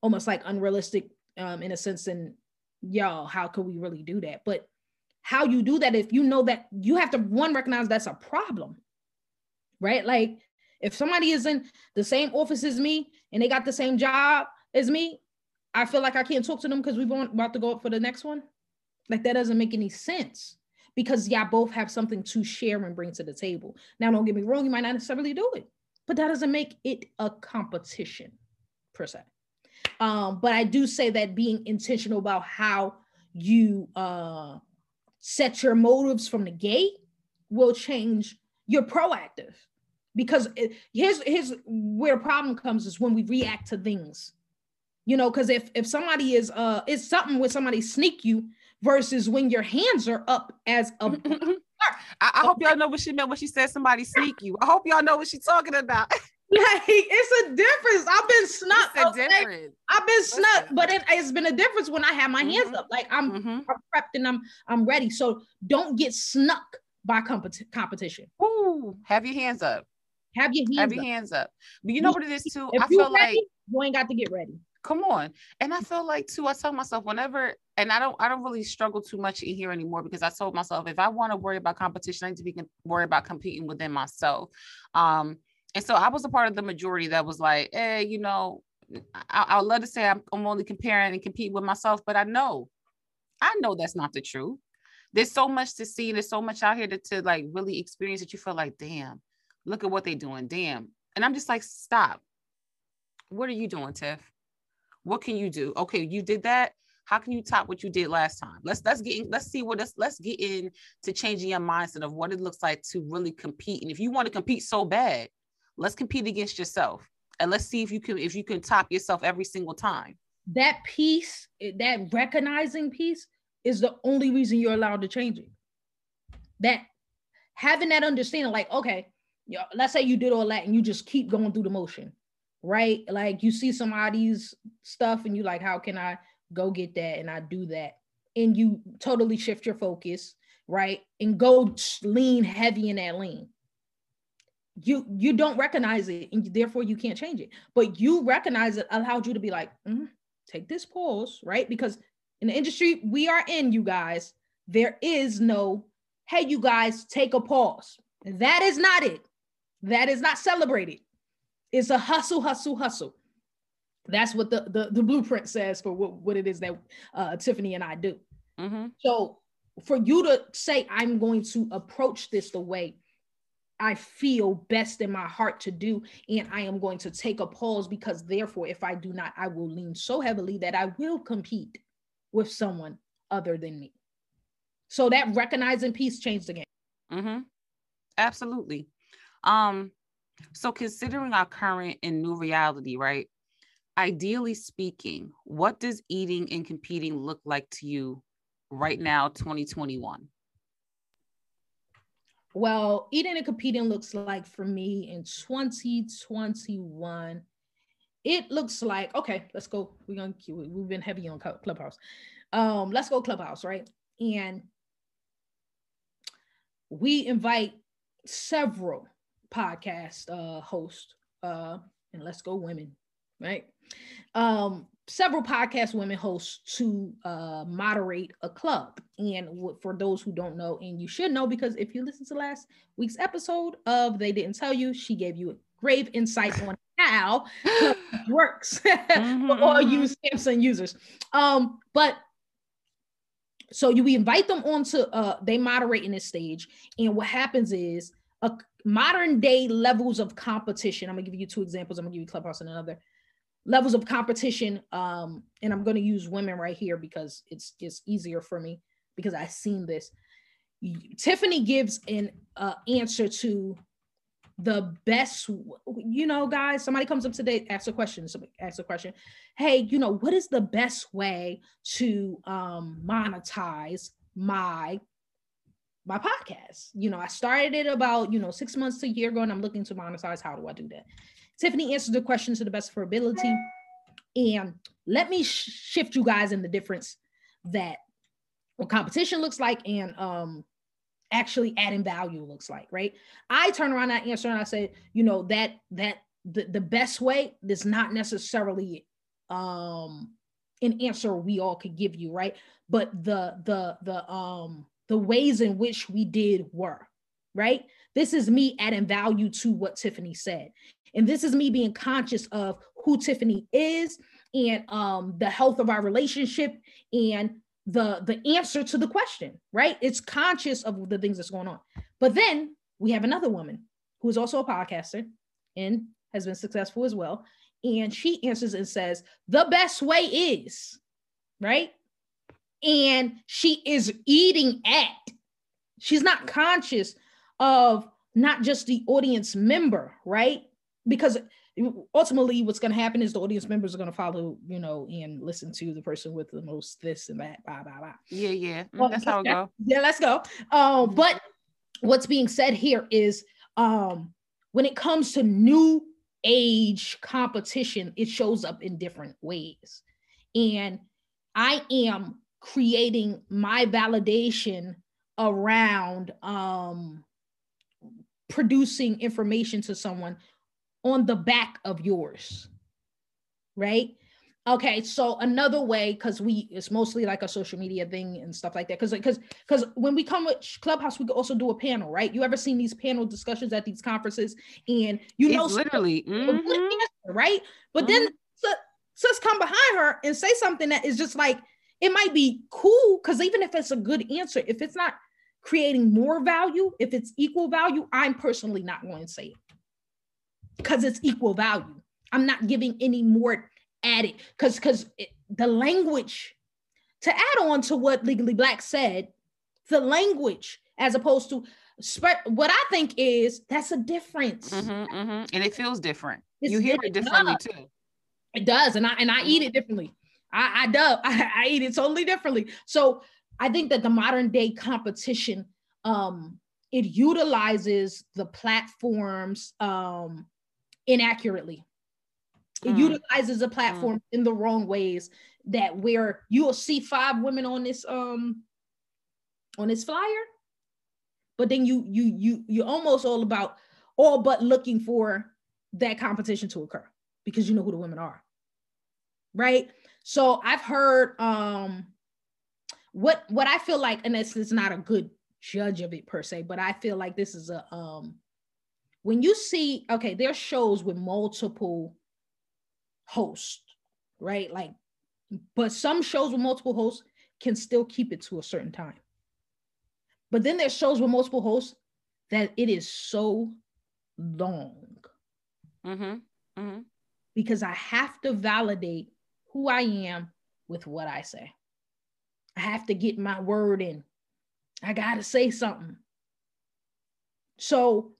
almost like unrealistic um, in a sense. And y'all, how could we really do that? But how you do that, if you know that you have to, one, recognize that's a problem. Right? Like if somebody is in the same office as me and they got the same job as me, I feel like I can't talk to them because we're about to go up for the next one. Like that doesn't make any sense because y'all both have something to share and bring to the table. Now, don't get me wrong. You might not necessarily do it, but that doesn't make it a competition per se. Um, but I do say that being intentional about how you uh, set your motives from the gate will change. You're proactive. Because it, here's, here's where the problem comes is when we react to things, you know, because if, if somebody is, uh, it's something where somebody sneak you versus when your hands are up as a. I, I hope y'all know what she meant when she said somebody sneak you. I hope y'all know what she's talking about. Like, it's a difference. I've been snuck. It's a okay? difference. I've been Listen. snuck, but it, it's been a difference when I have my mm-hmm. hands up. Like I'm, mm-hmm. I'm prepped and I'm, I'm ready. So don't get snuck by compet- competition. Ooh, have your hands up. Have your hands up. Have your up. hands up. But you know what it is too? If I feel ready, like you ain't got to get ready. Come on. And I feel like too, I tell myself whenever, and I don't, I don't really struggle too much in here anymore, because I told myself, if I want to worry about competition, I need to be worried about competing within myself. Um, and so I was a part of the majority that was like, hey, you know, I, I would love to say I'm, I'm only comparing and compete with myself, but I know, I know that's not the truth. There's so much to see. There's so much out here to, to like really experience that you feel like, damn, look at what they're doing. Damn. And I'm just like, stop. What are you doing, Tiff? What can you do? Okay, you did that. How can you top what you did last time? Let's let's get in, let's see what let's let's get into changing your mindset of what it looks like to really compete. And if you want to compete so bad, let's compete against yourself and let's see if you can if you can top yourself every single time. That piece, that recognizing piece, is the only reason you're allowed to change it. That having that understanding, like okay, you know, let's say you did all that and you just keep going through the motion. Right? Like you see somebody's stuff and you like, how can I go get that? And I do that. And you totally shift your focus, right? And go lean heavy in that lean. You, you don't recognize it and therefore you can't change it, but you recognize it allowed you to be like, mm, take this pause, right? Because in the industry we are in, you guys, there is no, hey, you guys take a pause. That is not it. That is not celebrated. It's a hustle, hustle, hustle. That's what the, the, the blueprint says for what, what it is that uh, Tiffany and I do. Mm-hmm. So for you to say, I'm going to approach this the way I feel best in my heart to do, and I am going to take a pause because therefore, if I do not, I will lean so heavily that I will compete with someone other than me. So that recognizing piece changed the game. Mm-hmm. Absolutely. Um, So considering our current and new reality, right? Ideally speaking, what does eating and competing look like to you right now, twenty twenty-one? Well, eating and competing looks like for me in twenty twenty-one, it looks like, okay, let's go. We're going to, we've been heavy on Clubhouse. Um, let's go Clubhouse, right? And we invite several podcast uh host uh and let's go women, right? Um several podcast women hosts to uh moderate a club. And w- for those who don't know, and you should know, because if you listen to last week's episode of They Didn't Tell You, she gave you grave insight on how it works mm-hmm. for all you Samsung users. Um but so you we invite them onto uh they moderate in this stage, and what happens is a modern day levels of competition. I'm gonna give you two examples. I'm gonna give you Clubhouse and another levels of competition. Um, and I'm gonna use women right here because it's just easier for me because I've seen this. Tiffany gives an uh, answer to the best, you know, guys, somebody comes up today, asks a question, somebody asks a question. Hey, you know, what is the best way to um, monetize my my podcast? You know, I started it about, you know, six months to a year ago, and I'm looking to monetize. How do I do that? Tiffany answers the question to the best of her ability. And let me sh- shift you guys in the difference that what competition looks like and um, actually adding value looks like, right? I turn around, I answer, and I say, you know, that, that the, the best way is not necessarily um, an answer we all could give you, right? But the, the, the, um, the ways in which we did were, right? This is me adding value to what Tiffany said. And this is me being conscious of who Tiffany is and um, the health of our relationship and the, the answer to the question, right? It's conscious of the things that's going on. But then we have another woman who is also a podcaster and has been successful as well. And she answers and says, the best way is, right? And she is eating at. She's not conscious of not just the audience member, right? Because ultimately what's going to happen is the audience members are going to follow, you know, and listen to the person with the most this and that, blah, blah, blah. Yeah, yeah. Well, that's how it goes. Yeah, let's go. Um, but what's being said here is um, when it comes to new age competition, it shows up in different ways. And I am creating my validation around um, producing information to someone on the back of yours, right? Okay, so another way, because we, it's mostly like a social media thing and stuff like that. Because because because when we come with Clubhouse, we could also do a panel, right? You ever seen these panel discussions at these conferences? And you it's know, literally, mm-hmm. right? But mm-hmm. then sus so, so come behind her and say something that is just like, it might be cool, because even if it's a good answer, if it's not creating more value, if it's equal value, I'm personally not going to say it because it's equal value. I'm not giving any more at it, because because the language, to add on to what Legally Black said, the language as opposed to spread, what I think is that's a difference. Mm-hmm, mm-hmm. And it feels different. It's you hear different. It differently it too. It does, and I and I mm-hmm. eat it differently. I I, dub, I I eat it totally differently. So I think that the modern day competition, um, it utilizes the platforms um, inaccurately. It utilizes a platform mm. in the wrong ways, that where you'll see five women on this um on this flyer, but then you you you you're almost all about all but looking for that competition to occur because you know who the women are, right? So I've heard um what what I feel like, and this is not a good judge of it per se, but I feel like this is a um when you see, okay, there's shows with multiple host, right? Like, but some shows with multiple hosts can still keep it to a certain time. But then there's shows with multiple hosts that it is so long. Mm-hmm. Mm-hmm. Because I have to validate who I am with what I say. I have to get my word in. I gotta say something. So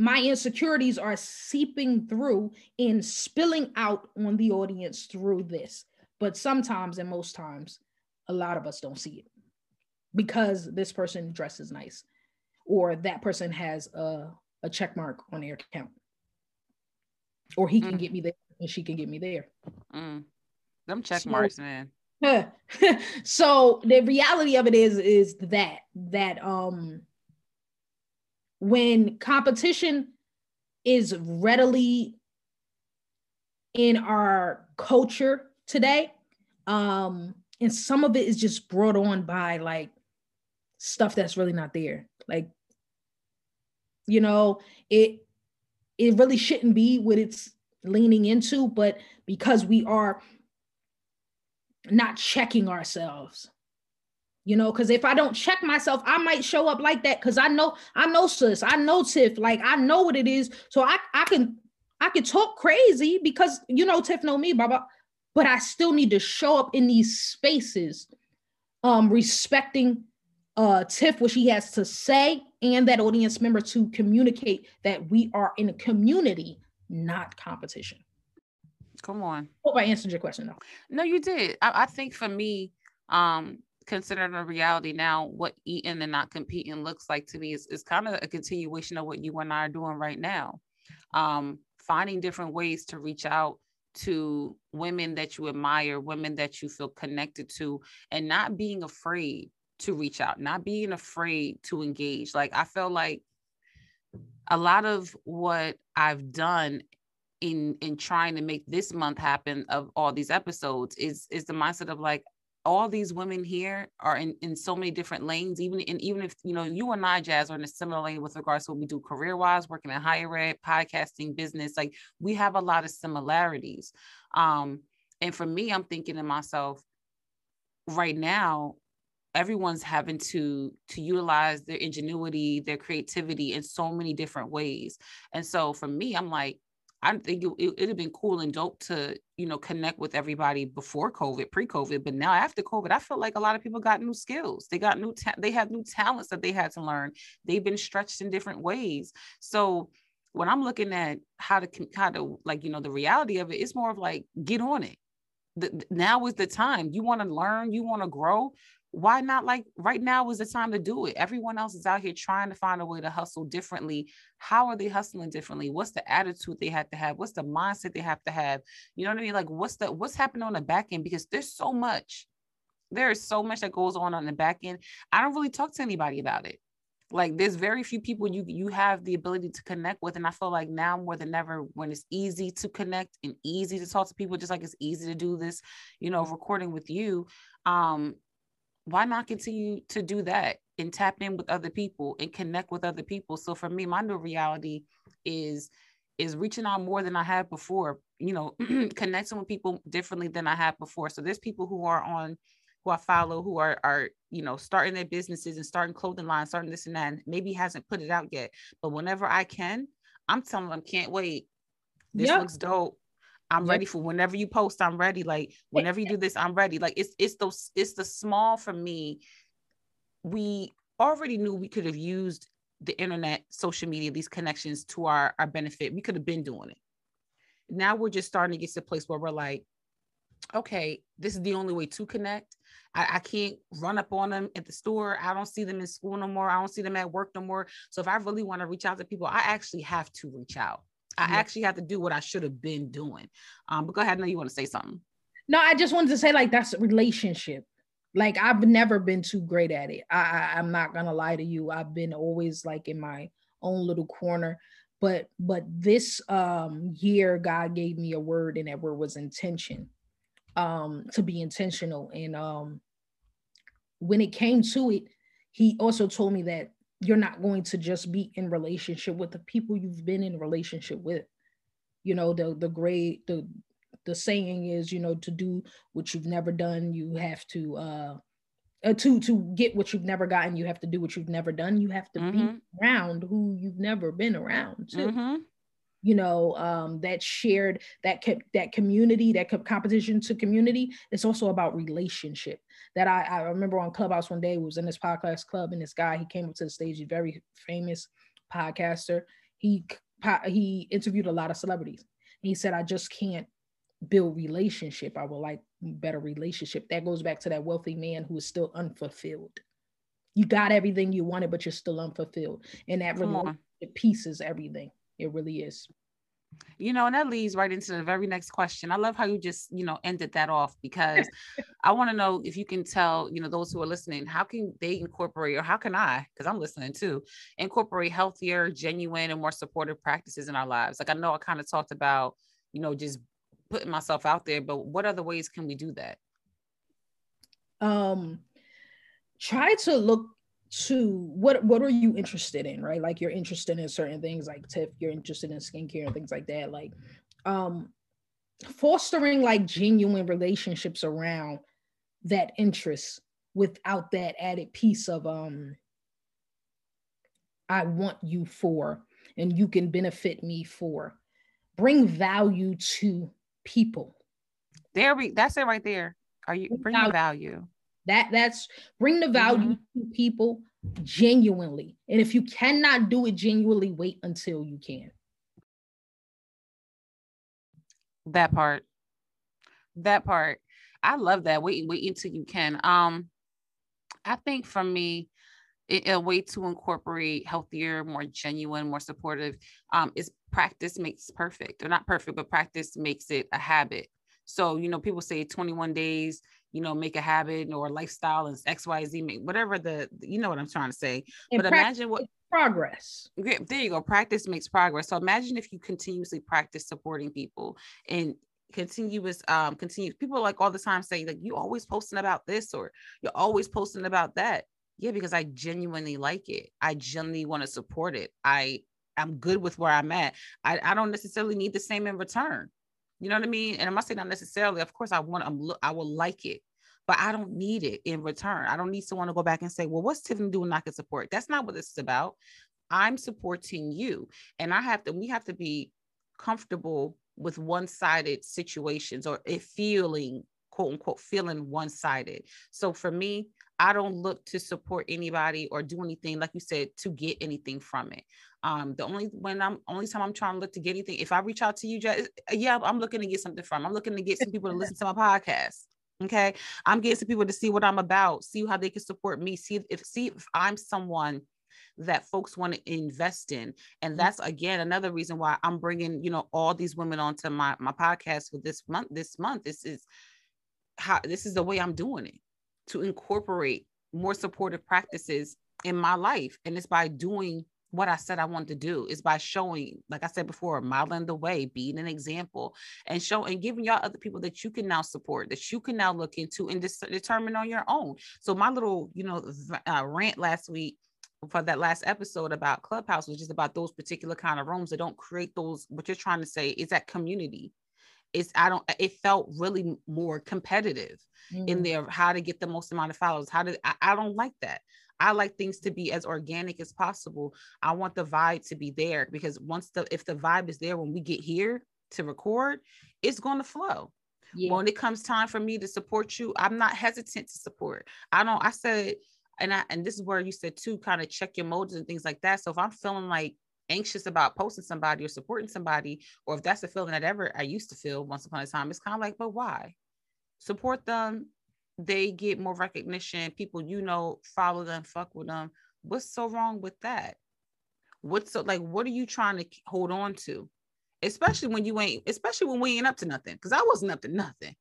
my insecurities are seeping through and spilling out on the audience through this. But sometimes, and most times, a lot of us don't see it because this person dresses nice or that person has a, a check mark on their account, or he can mm. get me there and she can get me there. Mm. Them check so, marks, man. So the reality of it is, is that, that, um, when competition is readily in our culture today, um, and some of it is just brought on by like stuff that's really not there. Like, you know, it it really shouldn't be what it's leaning into, but because we are not checking ourselves. You know, because if I don't check myself, I might show up like that. Because I know, I know sis, I know Tiff, like I know what it is. So I, I can, I can talk crazy because, you know, Tiff know me, blah, blah. But I still need to show up in these spaces, um, respecting uh, Tiff, what she has to say, and that audience member, to communicate that we are in a community, not competition. Come on. Hope I answered your question though. No, you did. I, I think for me, um, considering the reality now, what eating and not competing looks like to me is, is kind of a continuation of what you and I are doing right now. Um, finding different ways to reach out to women that you admire, women that you feel connected to, and not being afraid to reach out, not being afraid to engage. Like, I feel like a lot of what I've done in, in trying to make this month happen of all these episodes is, is the mindset of like, all these women here are in, in so many different lanes, even and even if, you know, you and I, Jazz, are in a similar lane with regards to what we do career-wise, working in higher ed, podcasting, business, like we have a lot of similarities. Um, and for me, I'm thinking to myself, right now, everyone's having to, to utilize their ingenuity, their creativity in so many different ways. And so for me, I'm like, I think it would have been cool and dope to, you know, connect with everybody before COVID, pre-COVID, but now after COVID, I feel like a lot of people got new skills. They got new, ta- they have new talents that they had to learn. They've been stretched in different ways. So when I'm looking at how to, how to like, you know, the reality of it, it's more of like, get on it. The, the, now is the time. You want to learn, you want to grow. Why not? Like right now is the time to do it. Everyone else is out here trying to find a way to hustle differently. How are they hustling differently? What's the attitude they have to have? What's the mindset they have to have? You know what I mean? Like what's the, what's happening on the back end? Because there's so much there is so much that goes on on the back end. I don't really talk to anybody about it. Like, there's very few people you you have the ability to connect with. And I feel like now more than ever, when it's easy to connect and easy to talk to people, just like it's easy to do this, you know, recording with you, um, why not continue to do that and tap in with other people and connect with other people? So for me, my new reality is, is reaching out more than I had before, you know, connecting with people differently than I had before. So there's people who are on, who I follow, who are, are, you know, starting their businesses and starting clothing lines, starting this and that, and maybe hasn't put it out yet, but whenever I can, I'm telling them, can't wait. This yep. looks dope. I'm yep. ready for whenever you post, I'm ready. Like whenever you do this, I'm ready. Like it's, it's those, it's the small for me. We already knew we could have used the internet, social media, these connections to our, our benefit. We could have been doing it. Now we're just starting to get to a place where we're like, okay, this is the only way to connect. I, I can't run up on them at the store. I don't see them in school no more. I don't see them at work no more. So if I really want to reach out to people, I actually have to reach out. I yeah. actually have to do what I should have been doing. Um, but go ahead. I know you want to say something. No, I just wanted to say, like, that's a relationship. Like, I've never been too great at it. I, I, I'm not going to lie to you. I've been always like in my own little corner, but, but this um, year, God gave me a word, and that word was intention, um, to be intentional. And um, when it came to it, he also told me that you're not going to just be in relationship with the people you've been in relationship with. You know, the, the great, the, The saying is, you know, to do what you've never done, you have to, uh, uh, to to get what you've never gotten, you have to do what you've never done. You have to mm-hmm. be around who you've never been around too. Mm-hmm. You know, um, that shared, that kept that community, that kept competition to community. It's also about relationship. That I, I remember on Clubhouse one day, we was in this podcast club, and this guy, he came up to the stage, he's a very famous podcaster. He he interviewed a lot of celebrities. And he said, I just can't build relationship. I would like better relationship. That goes back to that wealthy man who is still unfulfilled. You got everything you wanted, but you're still unfulfilled. And that relationship piece is everything. It really is. You know, and that leads right into the very next question. I love how you just, you know, ended that off, because I want to know if you can tell, you know, those who are listening, how can they incorporate, or how can I, because I'm listening too, incorporate healthier, genuine, and more supportive practices in our lives? Like, I know I kind of talked about, you know, just putting myself out there, but what other ways can we do that? Um, try to look to what, what are you interested in, right? Like, you're interested in certain things like Tiff, you're interested in skincare and things like that. Like, um, fostering like genuine relationships around that interest without that added piece of, um, I want you for, and you can benefit me for. Bring value to people. There we, that's it right there. Are you bring, bring the value? That that's bring the value mm-hmm. to people genuinely. And if you cannot do it genuinely, wait until you can. That part. That part. I love that. Wait, wait until you can. Um, I think for me, it, a way to incorporate healthier, more genuine, more supportive um, is practice makes perfect, or not perfect, but practice makes it a habit. So, you know, people say twenty-one days, you know, make a habit, or lifestyle and X, Y, Z, make whatever the, you know what I'm trying to say, and but imagine what progress. There you go. Practice makes progress. So imagine if you continuously practice supporting people and continuous, um, continuous people like all the time say, like, you always posting about this, or you're always posting about that. Yeah. Because I genuinely like it. I genuinely want to support it. I, I'm good with where I'm at. I, I don't necessarily need the same in return. You know what I mean? And I'm not saying not necessarily, of course I want, I'm, I will like it, but I don't need it in return. I don't need someone to go back and say, well, what's Tiffany doing I can support? That's not what this is about. I'm supporting you. And I have to, we have to be comfortable with one-sided situations, or it feeling, quote unquote, feeling one-sided. So for me, I don't look to support anybody or do anything, like you said, to get anything from it. Um, the only when I'm only time I'm trying to look to get anything, if I reach out to you, just, yeah, I'm looking to get something from. I'm looking to get some people to listen to my podcast. Okay, I'm getting some people to see what I'm about, see how they can support me, see if see if I'm someone that folks want to invest in. And that's, again, another reason why I'm bringing, you know, all these women onto my my podcast for this month. This month, this is how this is the way I'm doing it. to incorporate more supportive practices in my life. And it's by doing what I said I wanted to do. It's by showing, like I said before, modeling the way, being an example, and show and giving y'all other people that you can now support, that you can now look into and dis- determine on your own. So my little, you know, uh, rant last week for that last episode about Clubhouse was just about those particular kind of rooms that don't create those, what you're trying to say is that community. It's, I don't, it felt really more competitive mm. in there, how to get the most amount of followers. How did, I, I don't like that. I like things to be as organic as possible. I want the vibe to be there, because once the, if the vibe is there, when we get here to record, it's going to flow. Yeah. When it comes time for me to support you, I'm not hesitant to support. I don't, I said, and I, and this is where you said too, kind of check your motives and things like that. So if I'm feeling like anxious about posting somebody or supporting somebody, or if that's the feeling that ever I used to feel once upon a time, it's kind of like, but why? Support them. They get more recognition. People, you know, follow them, fuck with them. What's so wrong with that? What's so, like, what are you trying to hold on to? Especially when you ain't, especially when we ain't up to nothing. Because I wasn't up to nothing.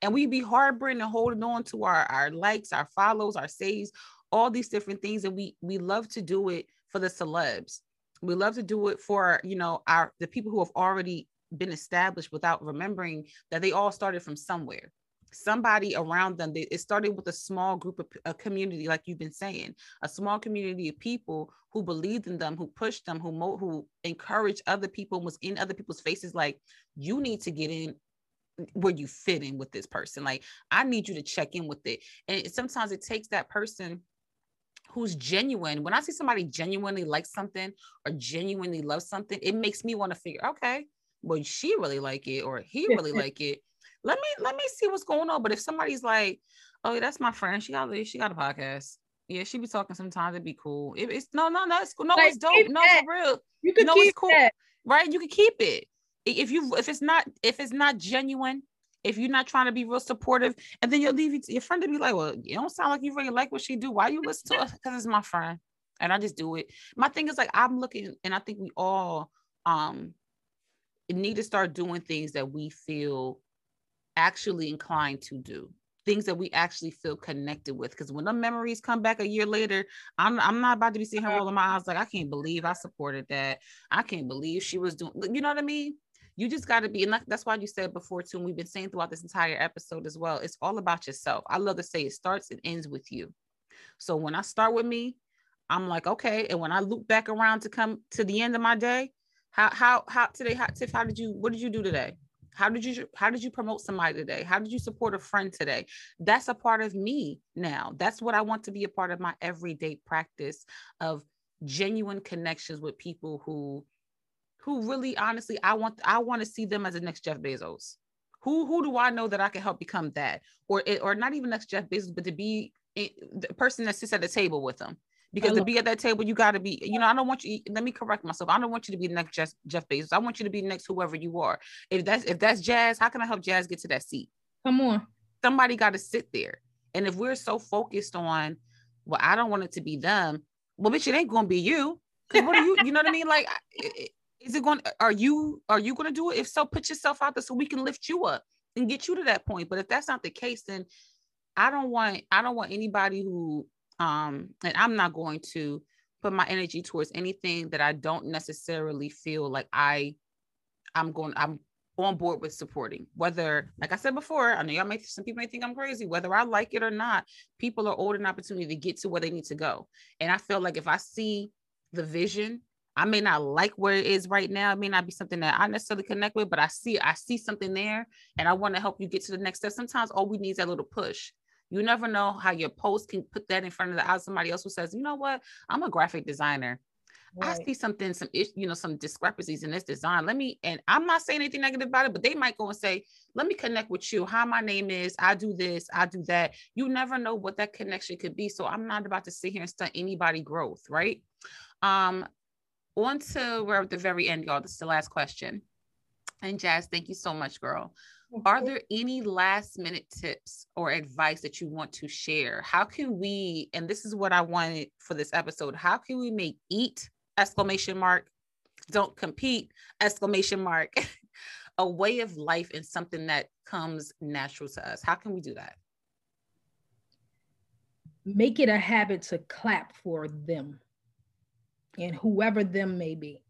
And we be harboring and holding on to our, our likes, our follows, our saves, all these different things. And we, we love to do it for the celebs. We love to do it for, you know, our, the people who have already been established, without remembering that they all started from somewhere. Somebody around them, they, it started with a small group of a community, like you've been saying, a small community of people who believed in them, who pushed them, who mo- who encouraged other people, was in other people's faces. Like, you need to get in where you fit in with this person. Like, I need you to check in with it. And it, sometimes it takes that person who's genuine. When I see somebody genuinely likes something or genuinely loves something, it makes me want to figure, okay, well, she really like it, or he really like it. Let me, let me see what's going on. But if somebody's like, oh, that's my friend. She got, she got a podcast. Yeah. She be talking sometimes. It'd be cool. It, it's no, no, no. It's cool. No, like, it's dope. No, that. For real. You could no, keep it's cool. That. Right. You could keep it. If you, if it's not, if it's not genuine, if you're not trying to be real supportive, and then you'll leave it to your friend to be like, well, you don't sound like you really like what she do. Why you listen to us? Because it's my friend and I just do it. My thing is, like, I'm looking, and I think we all um need to start doing things that we feel actually inclined to do, things that we actually feel connected with. Because when the memories come back a year later, I'm I'm not about to be sitting here rolling my eyes like, I can't believe I supported that. I can't believe she was doing, you know what I mean? You just got to be, and that's why you said before too, and we've been saying throughout this entire episode as well, it's all about yourself. I love to say it starts and ends with you. So when I start with me, I'm like, okay. And when I loop back around to come to the end of my day, how, how, how today, how, Tiff, how did you, what did you do today? How did you, how did you promote somebody today? How did you support a friend today? That's a part of me now. That's what I want to be a part of my everyday practice of genuine connections with people who, who really, honestly, I want, I want to see them as the next Jeff Bezos. Who, who do I know that I can help become that? Or, or not even next Jeff Bezos, but to be the person that sits at the table with them. Because to be at that table, you got to be, you know, I don't want you, let me correct myself. I don't want you to be the next Jeff, Jeff Bezos. I want you to be next whoever you are. If that's, if that's Jazz, how can I help Jazz get to that seat? Come on. Somebody got to sit there. And if we're so focused on, well, I don't want it to be them. Well, bitch, it ain't going to be you. What are you, you know what I mean? Like, is it going, are you, are you going to do it? If so, put yourself out there so we can lift you up and get you to that point. But if that's not the case, then I don't want, I don't want anybody who, Um, and I'm not going to put my energy towards anything that I don't necessarily feel like I, I'm going, I'm on board with supporting. Whether, like I said before, I know y'all may, some people may think I'm crazy, whether I like it or not, people are owed an opportunity to get to where they need to go. And I feel like if I see the vision, I may not like where it is right now. It may not be something that I necessarily connect with, but I see, I see something there, and I want to help you get to the next step. Sometimes all we need is that little push. You never know how your post can put that in front of the eyes of somebody else who says, you know what, I'm a graphic designer. Right. I see something, some, you know, some discrepancies in this design. Let me, and I'm not saying anything negative about it, but they might go and say, let me connect with you. Hi, my name is, I do this, I do that. You never know what that connection could be. So I'm not about to sit here and stunt anybody's growth, right? Um, on to, we're at the very end, y'all. This is the last question. And Jazz, thank you so much, girl. Are there any last minute tips or advice that you want to share? How can we, and this is what I wanted for this episode, how can we make eat exclamation mark, don't compete exclamation mark, a way of life and something that comes natural to us? How can we do that? make it a habit to clap for them and whoever them may be.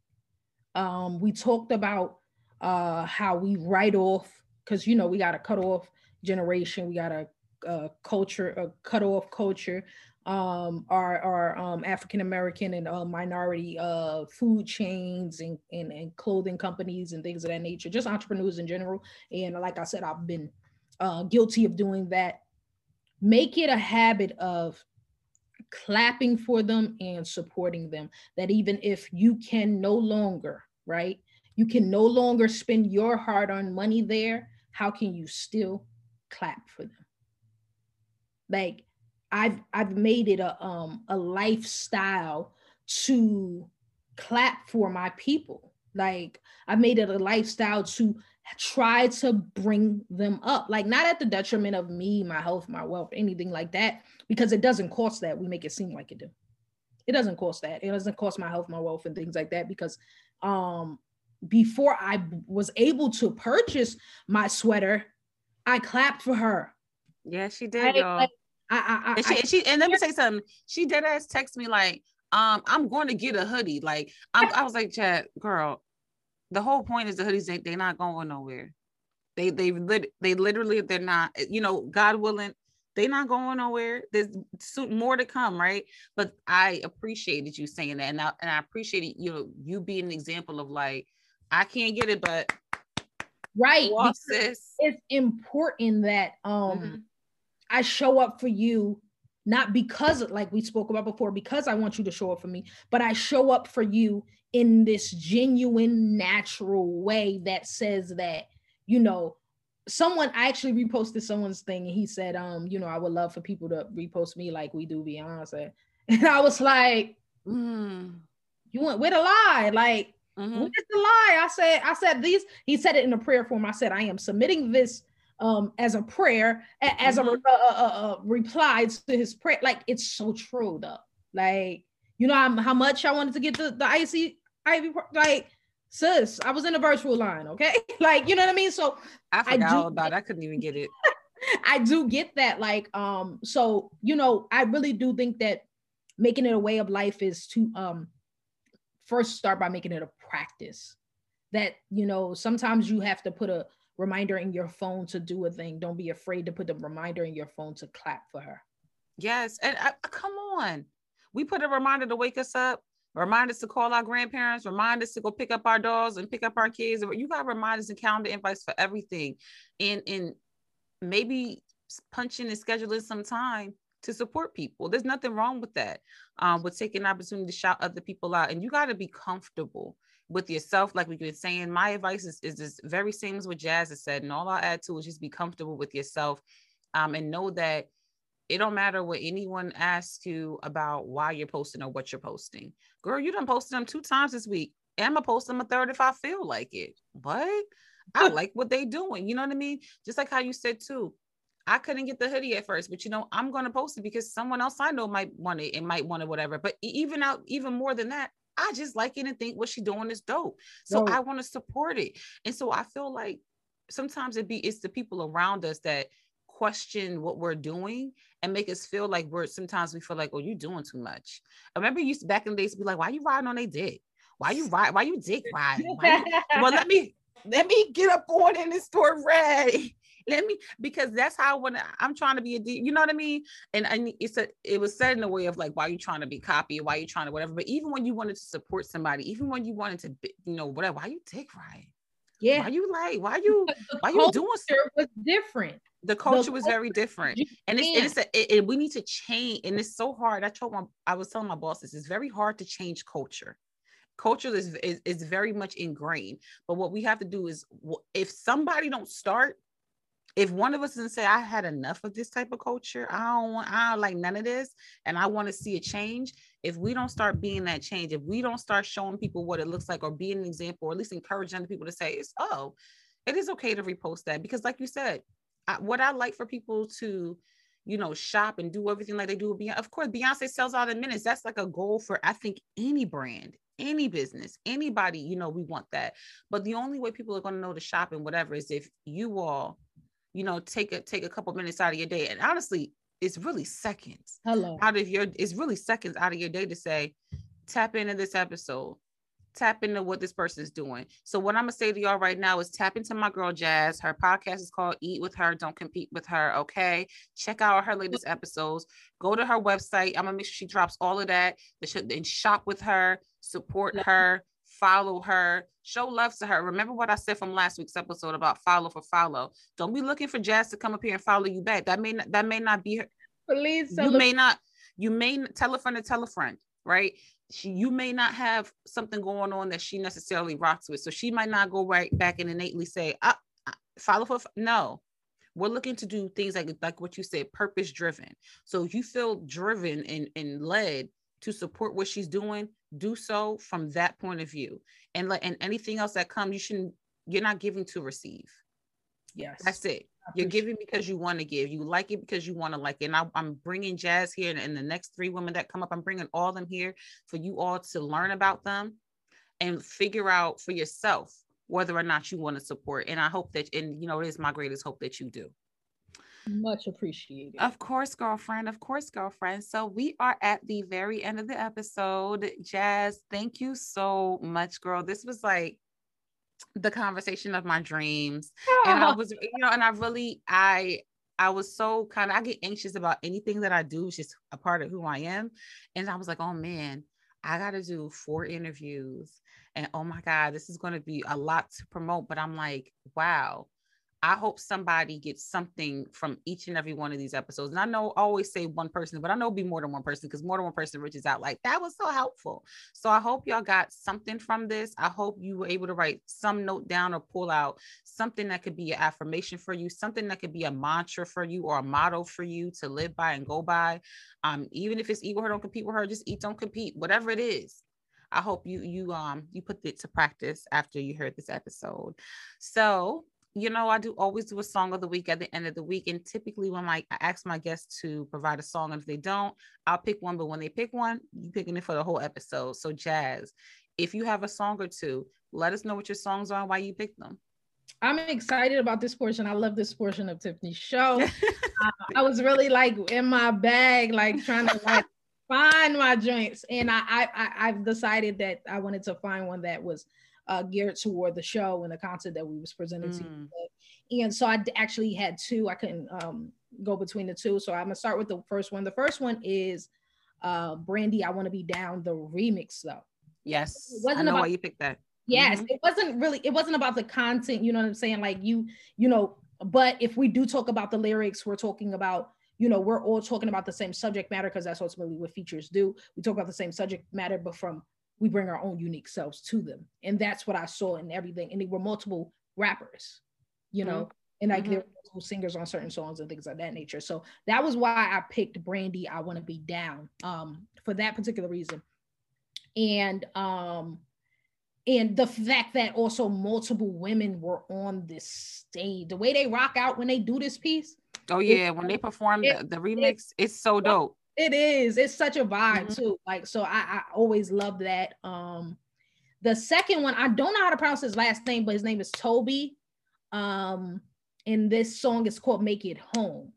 Um, we talked about uh, how we write off, because, you know, we got a cutoff generation. We got a, a culture, a cutoff culture, um, our, our um, African-American and uh, minority uh, food chains and, and, and clothing companies and things of that nature, just entrepreneurs in general. And like I said, I've been uh, guilty of doing that. Make it a habit of clapping for them and supporting them, that even if you can no longer, right, you can no longer spend your hard-earned money there, how can you still clap for them? Like, I've I've made it a um a lifestyle to clap for my people. Like, I've made it a lifestyle to try to bring them up, like, not at the detriment of me, my health, my wealth, anything like that, because it doesn't cost that. We make it seem like it do. It doesn't cost that. It doesn't cost my health, my wealth, and things like that, because um, before I was able to purchase my sweater, I clapped for her. Yeah, she did, I, y'all. Like, I, I, I, and, she, I, and, she, and let me say something. She dead ass text me like, um, I'm going to get a hoodie. Like, I'm, I was like, Chad, girl, the whole point is the hoodies, they, they're not going nowhere. They they lit, they literally, they're not, you know, God willing, they're not going nowhere. There's more to come, right? But I appreciated you saying that. And I, and I appreciated, you know, you being an example of like, I can't get it, but. Right. It's important that um mm-hmm. I show up for you, not because, like we spoke about before, because I want you to show up for me, but I show up for you in this genuine, natural way that says that, you know, someone, I actually reposted someone's thing and he said, um, you know, I would love for people to repost me like we do Beyonce. And I was like, mm. you went with a lie. Like, mm-hmm. what is the lie? I said, I said these, he said it in a prayer form. I said, I am submitting this um, as a prayer, a- as mm-hmm. a, a, a, a reply to his prayer. Like, it's so true though. Like, you know I'm, how much I wanted to get the, the icy, Ivy, like, sis, I was in the virtual line, okay? Like, you know what I mean? So I forgot I all about it. I couldn't even get it. I do get that. Like, um, so, you know, I really do think that making it a way of life is to um, first start by making it a practice. That, you know, sometimes you have to put a reminder in your phone to do a thing. Don't be afraid to put the reminder in your phone to clap for her. Yes, and I, come on. We put a reminder to wake us up. Remind us to call our grandparents, remind us to go pick up our dogs and pick up our kids. You got reminders and calendar invites for everything. And, and maybe punching and scheduling some time to support people. There's nothing wrong with that, um, with taking an opportunity to shout other people out. And you got to be comfortable with yourself, like we've been saying. My advice is, is this very same as what Jazz has said, and all I'll add to is just be comfortable with yourself, um, and know that it don't matter what anyone asks you about why you're posting or what you're posting. Girl, you done posted them two times this week. I'm going to post them a third if I feel like it. But I like what they doing. You know what I mean? Just like how you said too, I couldn't get the hoodie at first, but you know, I'm going to post it because someone else I know might want it and might want it, whatever. But even out, even more than that, I just like it and think what she's doing is dope. So no. I want to support it. And so I feel like sometimes it be, it's the people around us that question what we're doing and make us feel like we're, sometimes we feel like, oh, you're doing too much. I remember you used to, back in the days, be like, why you riding on their dick? Why you ride? Why you dick riding? Why you, well, let me, let me get up on in this store red. Let me, because that's how, when I'm trying to be a D, you know what I mean? And, and it's a, it was said in a way of like, why are you trying to be copied? Why are you trying to whatever? But even when you wanted to support somebody, even when you wanted to, you know, whatever, why you dick riding? Yeah. Why you like, why you, why you doing something? It was different. The culture was very different, and it's, and it's a, it, it, we need to change, and it's so hard. I told my, I was telling my boss this, it's very hard to change culture. Culture is, is is very much ingrained, but what we have to do is, if somebody don't start, if one of us doesn't say, I had enough of this type of culture, I don't want, I don't like none of this, and I want to see a change. If we don't start being that change, if we don't start showing people what it looks like, or being an example, or at least encouraging other people to say, it's, oh, it is okay to repost that, because like you said, I, what I like for people to, you know, shop and do everything like they do with Beyonce. Of course, Beyonce sells out in minutes. That's like a goal for, I think, any brand, any business, anybody, you know, we want that. But the only way people are going to know to shop and whatever is if you all, you know, take a, take a couple minutes out of your day. And honestly, it's really seconds Hello. out of your, it's really seconds out of your day to say, tap into this episode, tap into what this person is doing. So what I'm going to say to y'all right now is tap into my girl Jazz. Her podcast is called Eat With Her, Don't Compete With Her. Okay. Check out her latest episodes. Go to her website. I'm going to make sure she drops all of that. And shop with her, support her, follow her, show love to her. Remember what I said from last week's episode about follow for follow. Don't be looking for Jazz to come up here and follow you back. That may not, that may not be her. Please. You may not, you may tell a friend to tell a friend, right? She, you may not have something going on that she necessarily rocks with. So she might not go right back and innately say, ah, follow for, no, we're looking to do things like, like what you said, purpose driven. So if you feel driven and, and led to support what she's doing, do so from that point of view. And like, and anything else that comes, you shouldn't, you're not giving to receive. Yes. That's it. You're giving because you want to give. You like it because you want to like it. And I, I'm bringing Jazz here, and, and the next three women that come up, I'm bringing all of them here for you all to learn about them and figure out for yourself whether or not you want to support. And I hope that, and you know, it is my greatest hope that you do. Much appreciated. Of course, girlfriend. Of course, girlfriend. So we are at the very end of the episode. Jazz, thank you so much, girl. This was like the conversation of my dreams. Yeah. And I was, you know, and I really, I, I was so kind of, I get anxious about anything that I do. It's just a part of who I am. And I was like, oh man, I got to do four interviews and oh my God, this is going to be a lot to promote. But I'm like, wow, I hope somebody gets something from each and every one of these episodes. And I know I always say one person, but I know it'll be more than one person because more than one person reaches out like, that was so helpful. So I hope y'all got something from this. I hope you were able to write some note down or pull out something that could be an affirmation for you, something that could be a mantra for you or a motto for you to live by and go by. Um, even if it's eat with her, don't compete with her, just eat, don't compete, whatever it is. I hope you, you, um, you put it to practice after you heard this episode. So you know, I do always do a song of the week at the end of the week. And typically when my, I ask my guests to provide a song, and if they don't, I'll pick one. But when they pick one, you're picking it for the whole episode. So Jazz, if you have a song or two, let us know what your songs are and why you picked them. I'm excited about this portion. I love this portion of Tiffany's show. uh, I was really like in my bag, like trying to like find my joints. And I, I, I, I've decided that I wanted to find one that was Uh, geared toward the show and the content that we was presenting mm. to you today. And so I d- actually had two. I couldn't um, go between the two. So I'm gonna start with the first one. The first one is uh, Brandy, I Want to Be Down, the remix though. Yes, it wasn't I know about, why you picked that. Yes, mm-hmm. it wasn't really, it wasn't about the content, you know what I'm saying? Like you, you know, but if we do talk about the lyrics, we're talking about, you know, we're all talking about the same subject matter because that's ultimately what features do. We talk about the same subject matter, but from we bring our own unique selves to them. And that's what I saw in everything. And there were multiple rappers, you know, mm-hmm. and like mm-hmm. there were multiple singers on certain songs and things of that nature. So that was why I picked Brandy, I Want to Be Down um, for that particular reason. And, um, and the fact that also multiple women were on this stage, the way they rock out when they do this piece. Oh yeah. It, when they perform it, the, the remix, it, it's so dope. It is. It's such a vibe mm-hmm. too. Like, so I, I always love that. Um, the second one, I don't know how to pronounce his last name, but his name is Toby. Um, and this song is called Make It Home.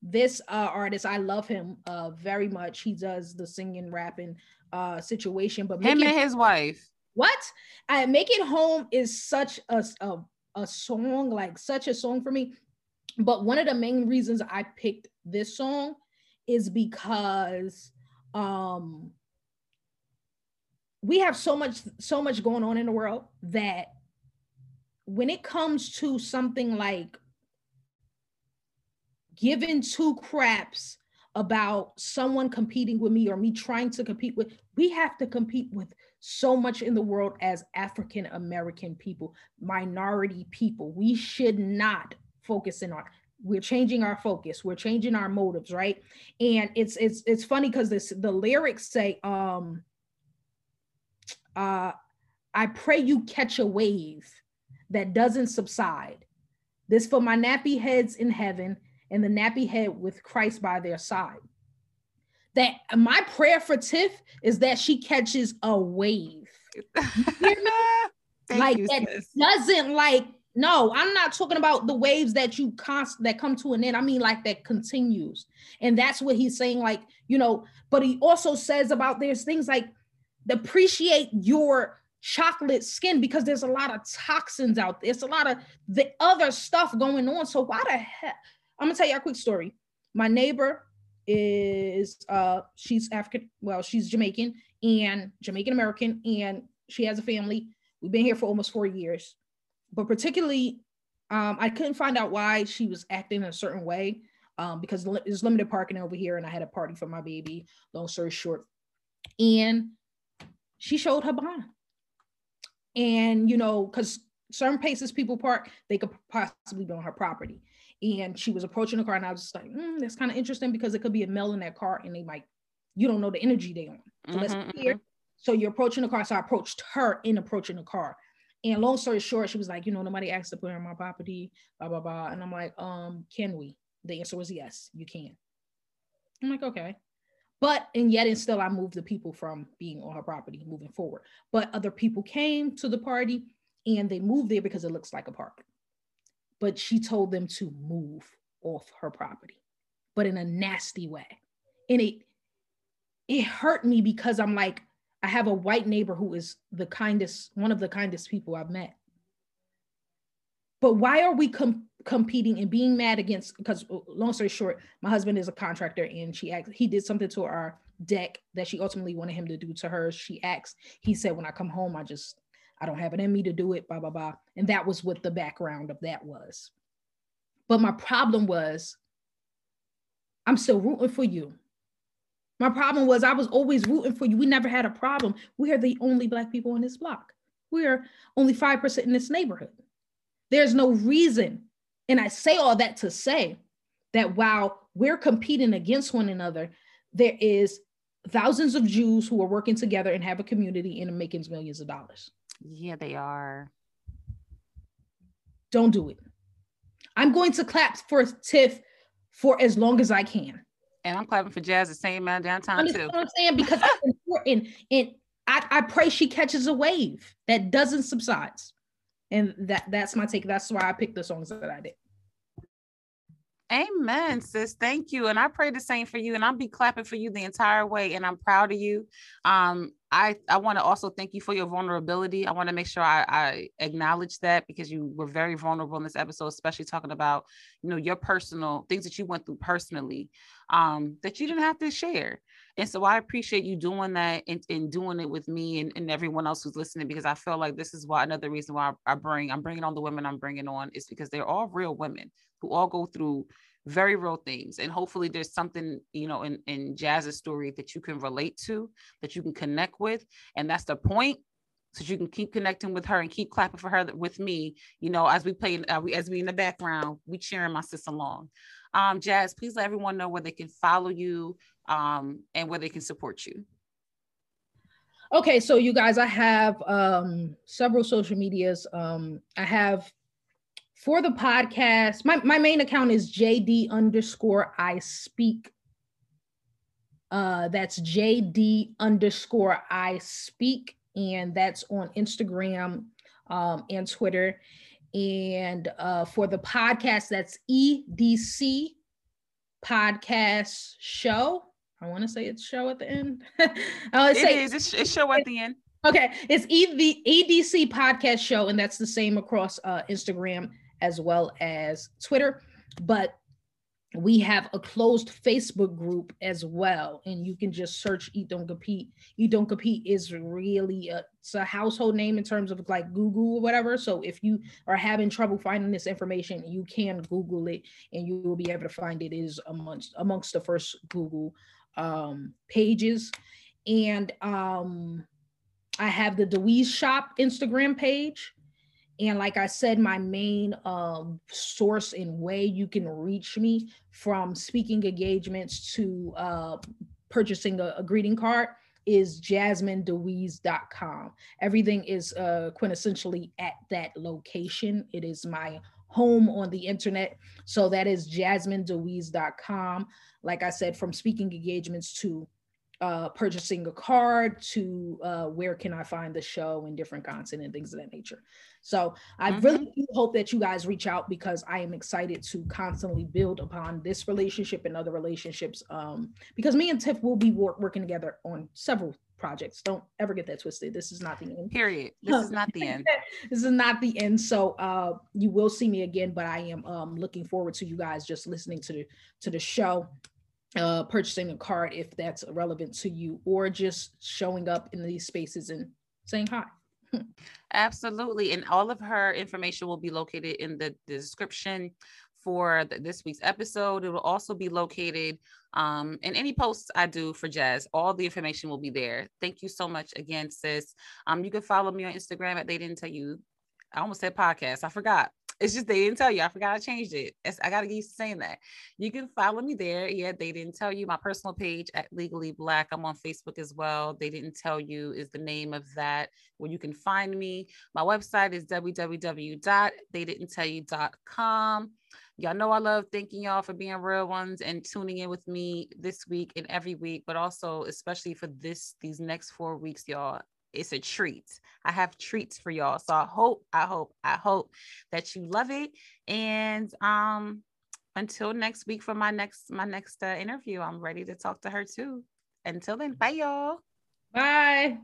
This uh, artist, I love him uh, very much. He does the singing, rapping uh, situation, but him and his wife. What? I, Make It Home is such a, a, a song, like such a song for me. But one of the main reasons I picked this song is because um, we have so much, so much going on in the world that when it comes to something like giving two craps about someone competing with me or me trying to compete with, we have to compete with so much in the world as African American people, minority people. We should not focus in on. We're changing our focus. We're changing our motives, right? And it's it's it's funny because this the lyrics say, um, uh, "I pray you catch a wave that doesn't subside. This for my nappy heads in heaven and the nappy head with Christ by their side." That my prayer for Tiff is that she catches a wave. You know? Thank like you, that sis. Doesn't like No, I'm not talking about the waves that you const- that come to an end. I mean, like that continues. And that's what he's saying, like, you know, but he also says about there's things like appreciate your chocolate skin because there's a lot of toxins out there. It's a lot of the other stuff going on. So why the heck? I'm going to tell you a quick story. My neighbor is, uh, she's African, well, she's Jamaican and Jamaican American, and she has a family. We've been here for almost four years. But particularly, um, I couldn't find out why she was acting in a certain way um, because there's limited parking over here and I had a party for my baby, long story short. And she showed her behind. And, you know, because certain places people park, they could possibly be on her property. And she was approaching the car and I was just like, mm, that's kind of interesting because it could be a male in that car and they might, you don't know the energy they on. So, mm-hmm, let's be clear. So you're approaching the car. So I approached her in approaching the car. And long story short, she was like, you know, nobody asked to put her on my property, blah, blah, blah. And I'm like, um, can we? The answer was yes, you can. I'm like, okay. But, and yet and still I moved the people from being on her property moving forward. But other people came to the party and they moved there because it looks like a park. But she told them to move off her property, but in a nasty way. And it, it hurt me because I'm like, I have a white neighbor who is the kindest, one of the kindest people I've met. But why are we com- competing and being mad against, because long story short, my husband is a contractor and she asked, he did something to our deck that she ultimately wanted him to do to her. She asked, he said, when I come home, I just, I don't have it in me to do it, blah, blah, blah. And that was what the background of that was. But my problem was, I'm still rooting for you. My problem was I was always rooting for you. We never had a problem. We are the only Black people on this block. We are only five percent in this neighborhood. There's no reason. And I say all that to say that while we're competing against one another, there is thousands of Jews who are working together and have a community and are making millions of dollars. Yeah, they are. Don't do it. I'm going to clap for Tiff for as long as I can. And I'm clapping for Jazz the same amount downtown too. What I'm saying, because it's important, and I, I pray she catches a wave that doesn't subside. And that that's my take. That's why I picked the songs that I did. Amen, sis. Thank you. And I pray the same for you. And I'll be clapping for you the entire way. And I'm proud of you. Um, I, I want to also thank you for your vulnerability. I want to make sure I, I acknowledge that because you were very vulnerable in this episode, especially talking about, you know, your personal things that you went through personally, um, that you didn't have to share. And so I appreciate you doing that and, and doing it with me and, and everyone else who's listening, because I feel like this is why another reason why I, I bring, I'm bringing on the women I'm bringing on is because they're all real women who all go through very real things. And hopefully there's something, you know, in, in Jazz's story that you can relate to, that you can connect with. And that's the point. So you can keep connecting with her and keep clapping for her with me, you know, as we play, uh, we, as we in the background, we cheering my sis along. Um, Jazz, please let everyone know where they can follow you um, and where they can support you. Okay. So you guys, I have um, several social medias. Um, I have, for the podcast, my, my main account is J D underscore I Speak. Uh, that's J D underscore I Speak. And that's on Instagram um, and Twitter. And uh, for the podcast, that's E D C podcast show. I want to say it's show at the end. I it say- is. It's, it's show at the end. Okay. It's E D C podcast show. And that's the same across uh, Instagram as well as Twitter, but we have a closed Facebook group as well. And you can just search Eat Don't Compete. Eat Don't Compete is really a, it's a household name in terms of like Google or whatever. So if you are having trouble finding this information, you can Google it and you will be able to find it. It is amongst, amongst the first Google um, pages. And um, I have the Deweese Shop Instagram page. And like I said, my main um, source and way you can reach me, from speaking engagements to uh, purchasing a, a greeting card, is jasmine deweese dot com. Everything is uh, quintessentially at that location. It is my home on the internet. So that is jasmine deweese dot com. Like I said, from speaking engagements to uh, purchasing a card to uh, where can I find the show and different content and things of that nature. So I mm-hmm. really do hope that you guys reach out, because I am excited to constantly build upon this relationship and other relationships, um, because me and Tiff will be work, working together on several projects. Don't ever get that twisted. This is not the end. Period. This is not the end. This is not the end. So uh, you will see me again, but I am um, looking forward to you guys just listening to the, to the show. Uh, purchasing a card if that's relevant to you, or just showing up in these spaces and saying hi. Absolutely. And all of her information will be located in the, the description for the, this week's episode. It will also be located um, in any posts I do for Jazz. All the information will be there. Thank you so much again, sis. Um, you can follow me on Instagram at They Didn't Tell You. I almost said podcast. I forgot. It's just They Didn't Tell You. I forgot I changed it. I got to get used to saying that. You can follow me there. Yeah, They Didn't Tell You. My personal page at Legally Black. I'm on Facebook as well. They Didn't Tell You is the name of that, where you can find me. My website is w w w dot they didn't tell you dot com. Y'all know I love thanking y'all for being real ones and tuning in with me this week and every week, but also especially for this these next four weeks, y'all. It's a treat. I have treats for y'all. So I hope, I hope, I hope that you love it. And um, until next week for my next, my next uh, interview, I'm ready to talk to her too. Until then, bye y'all. Bye.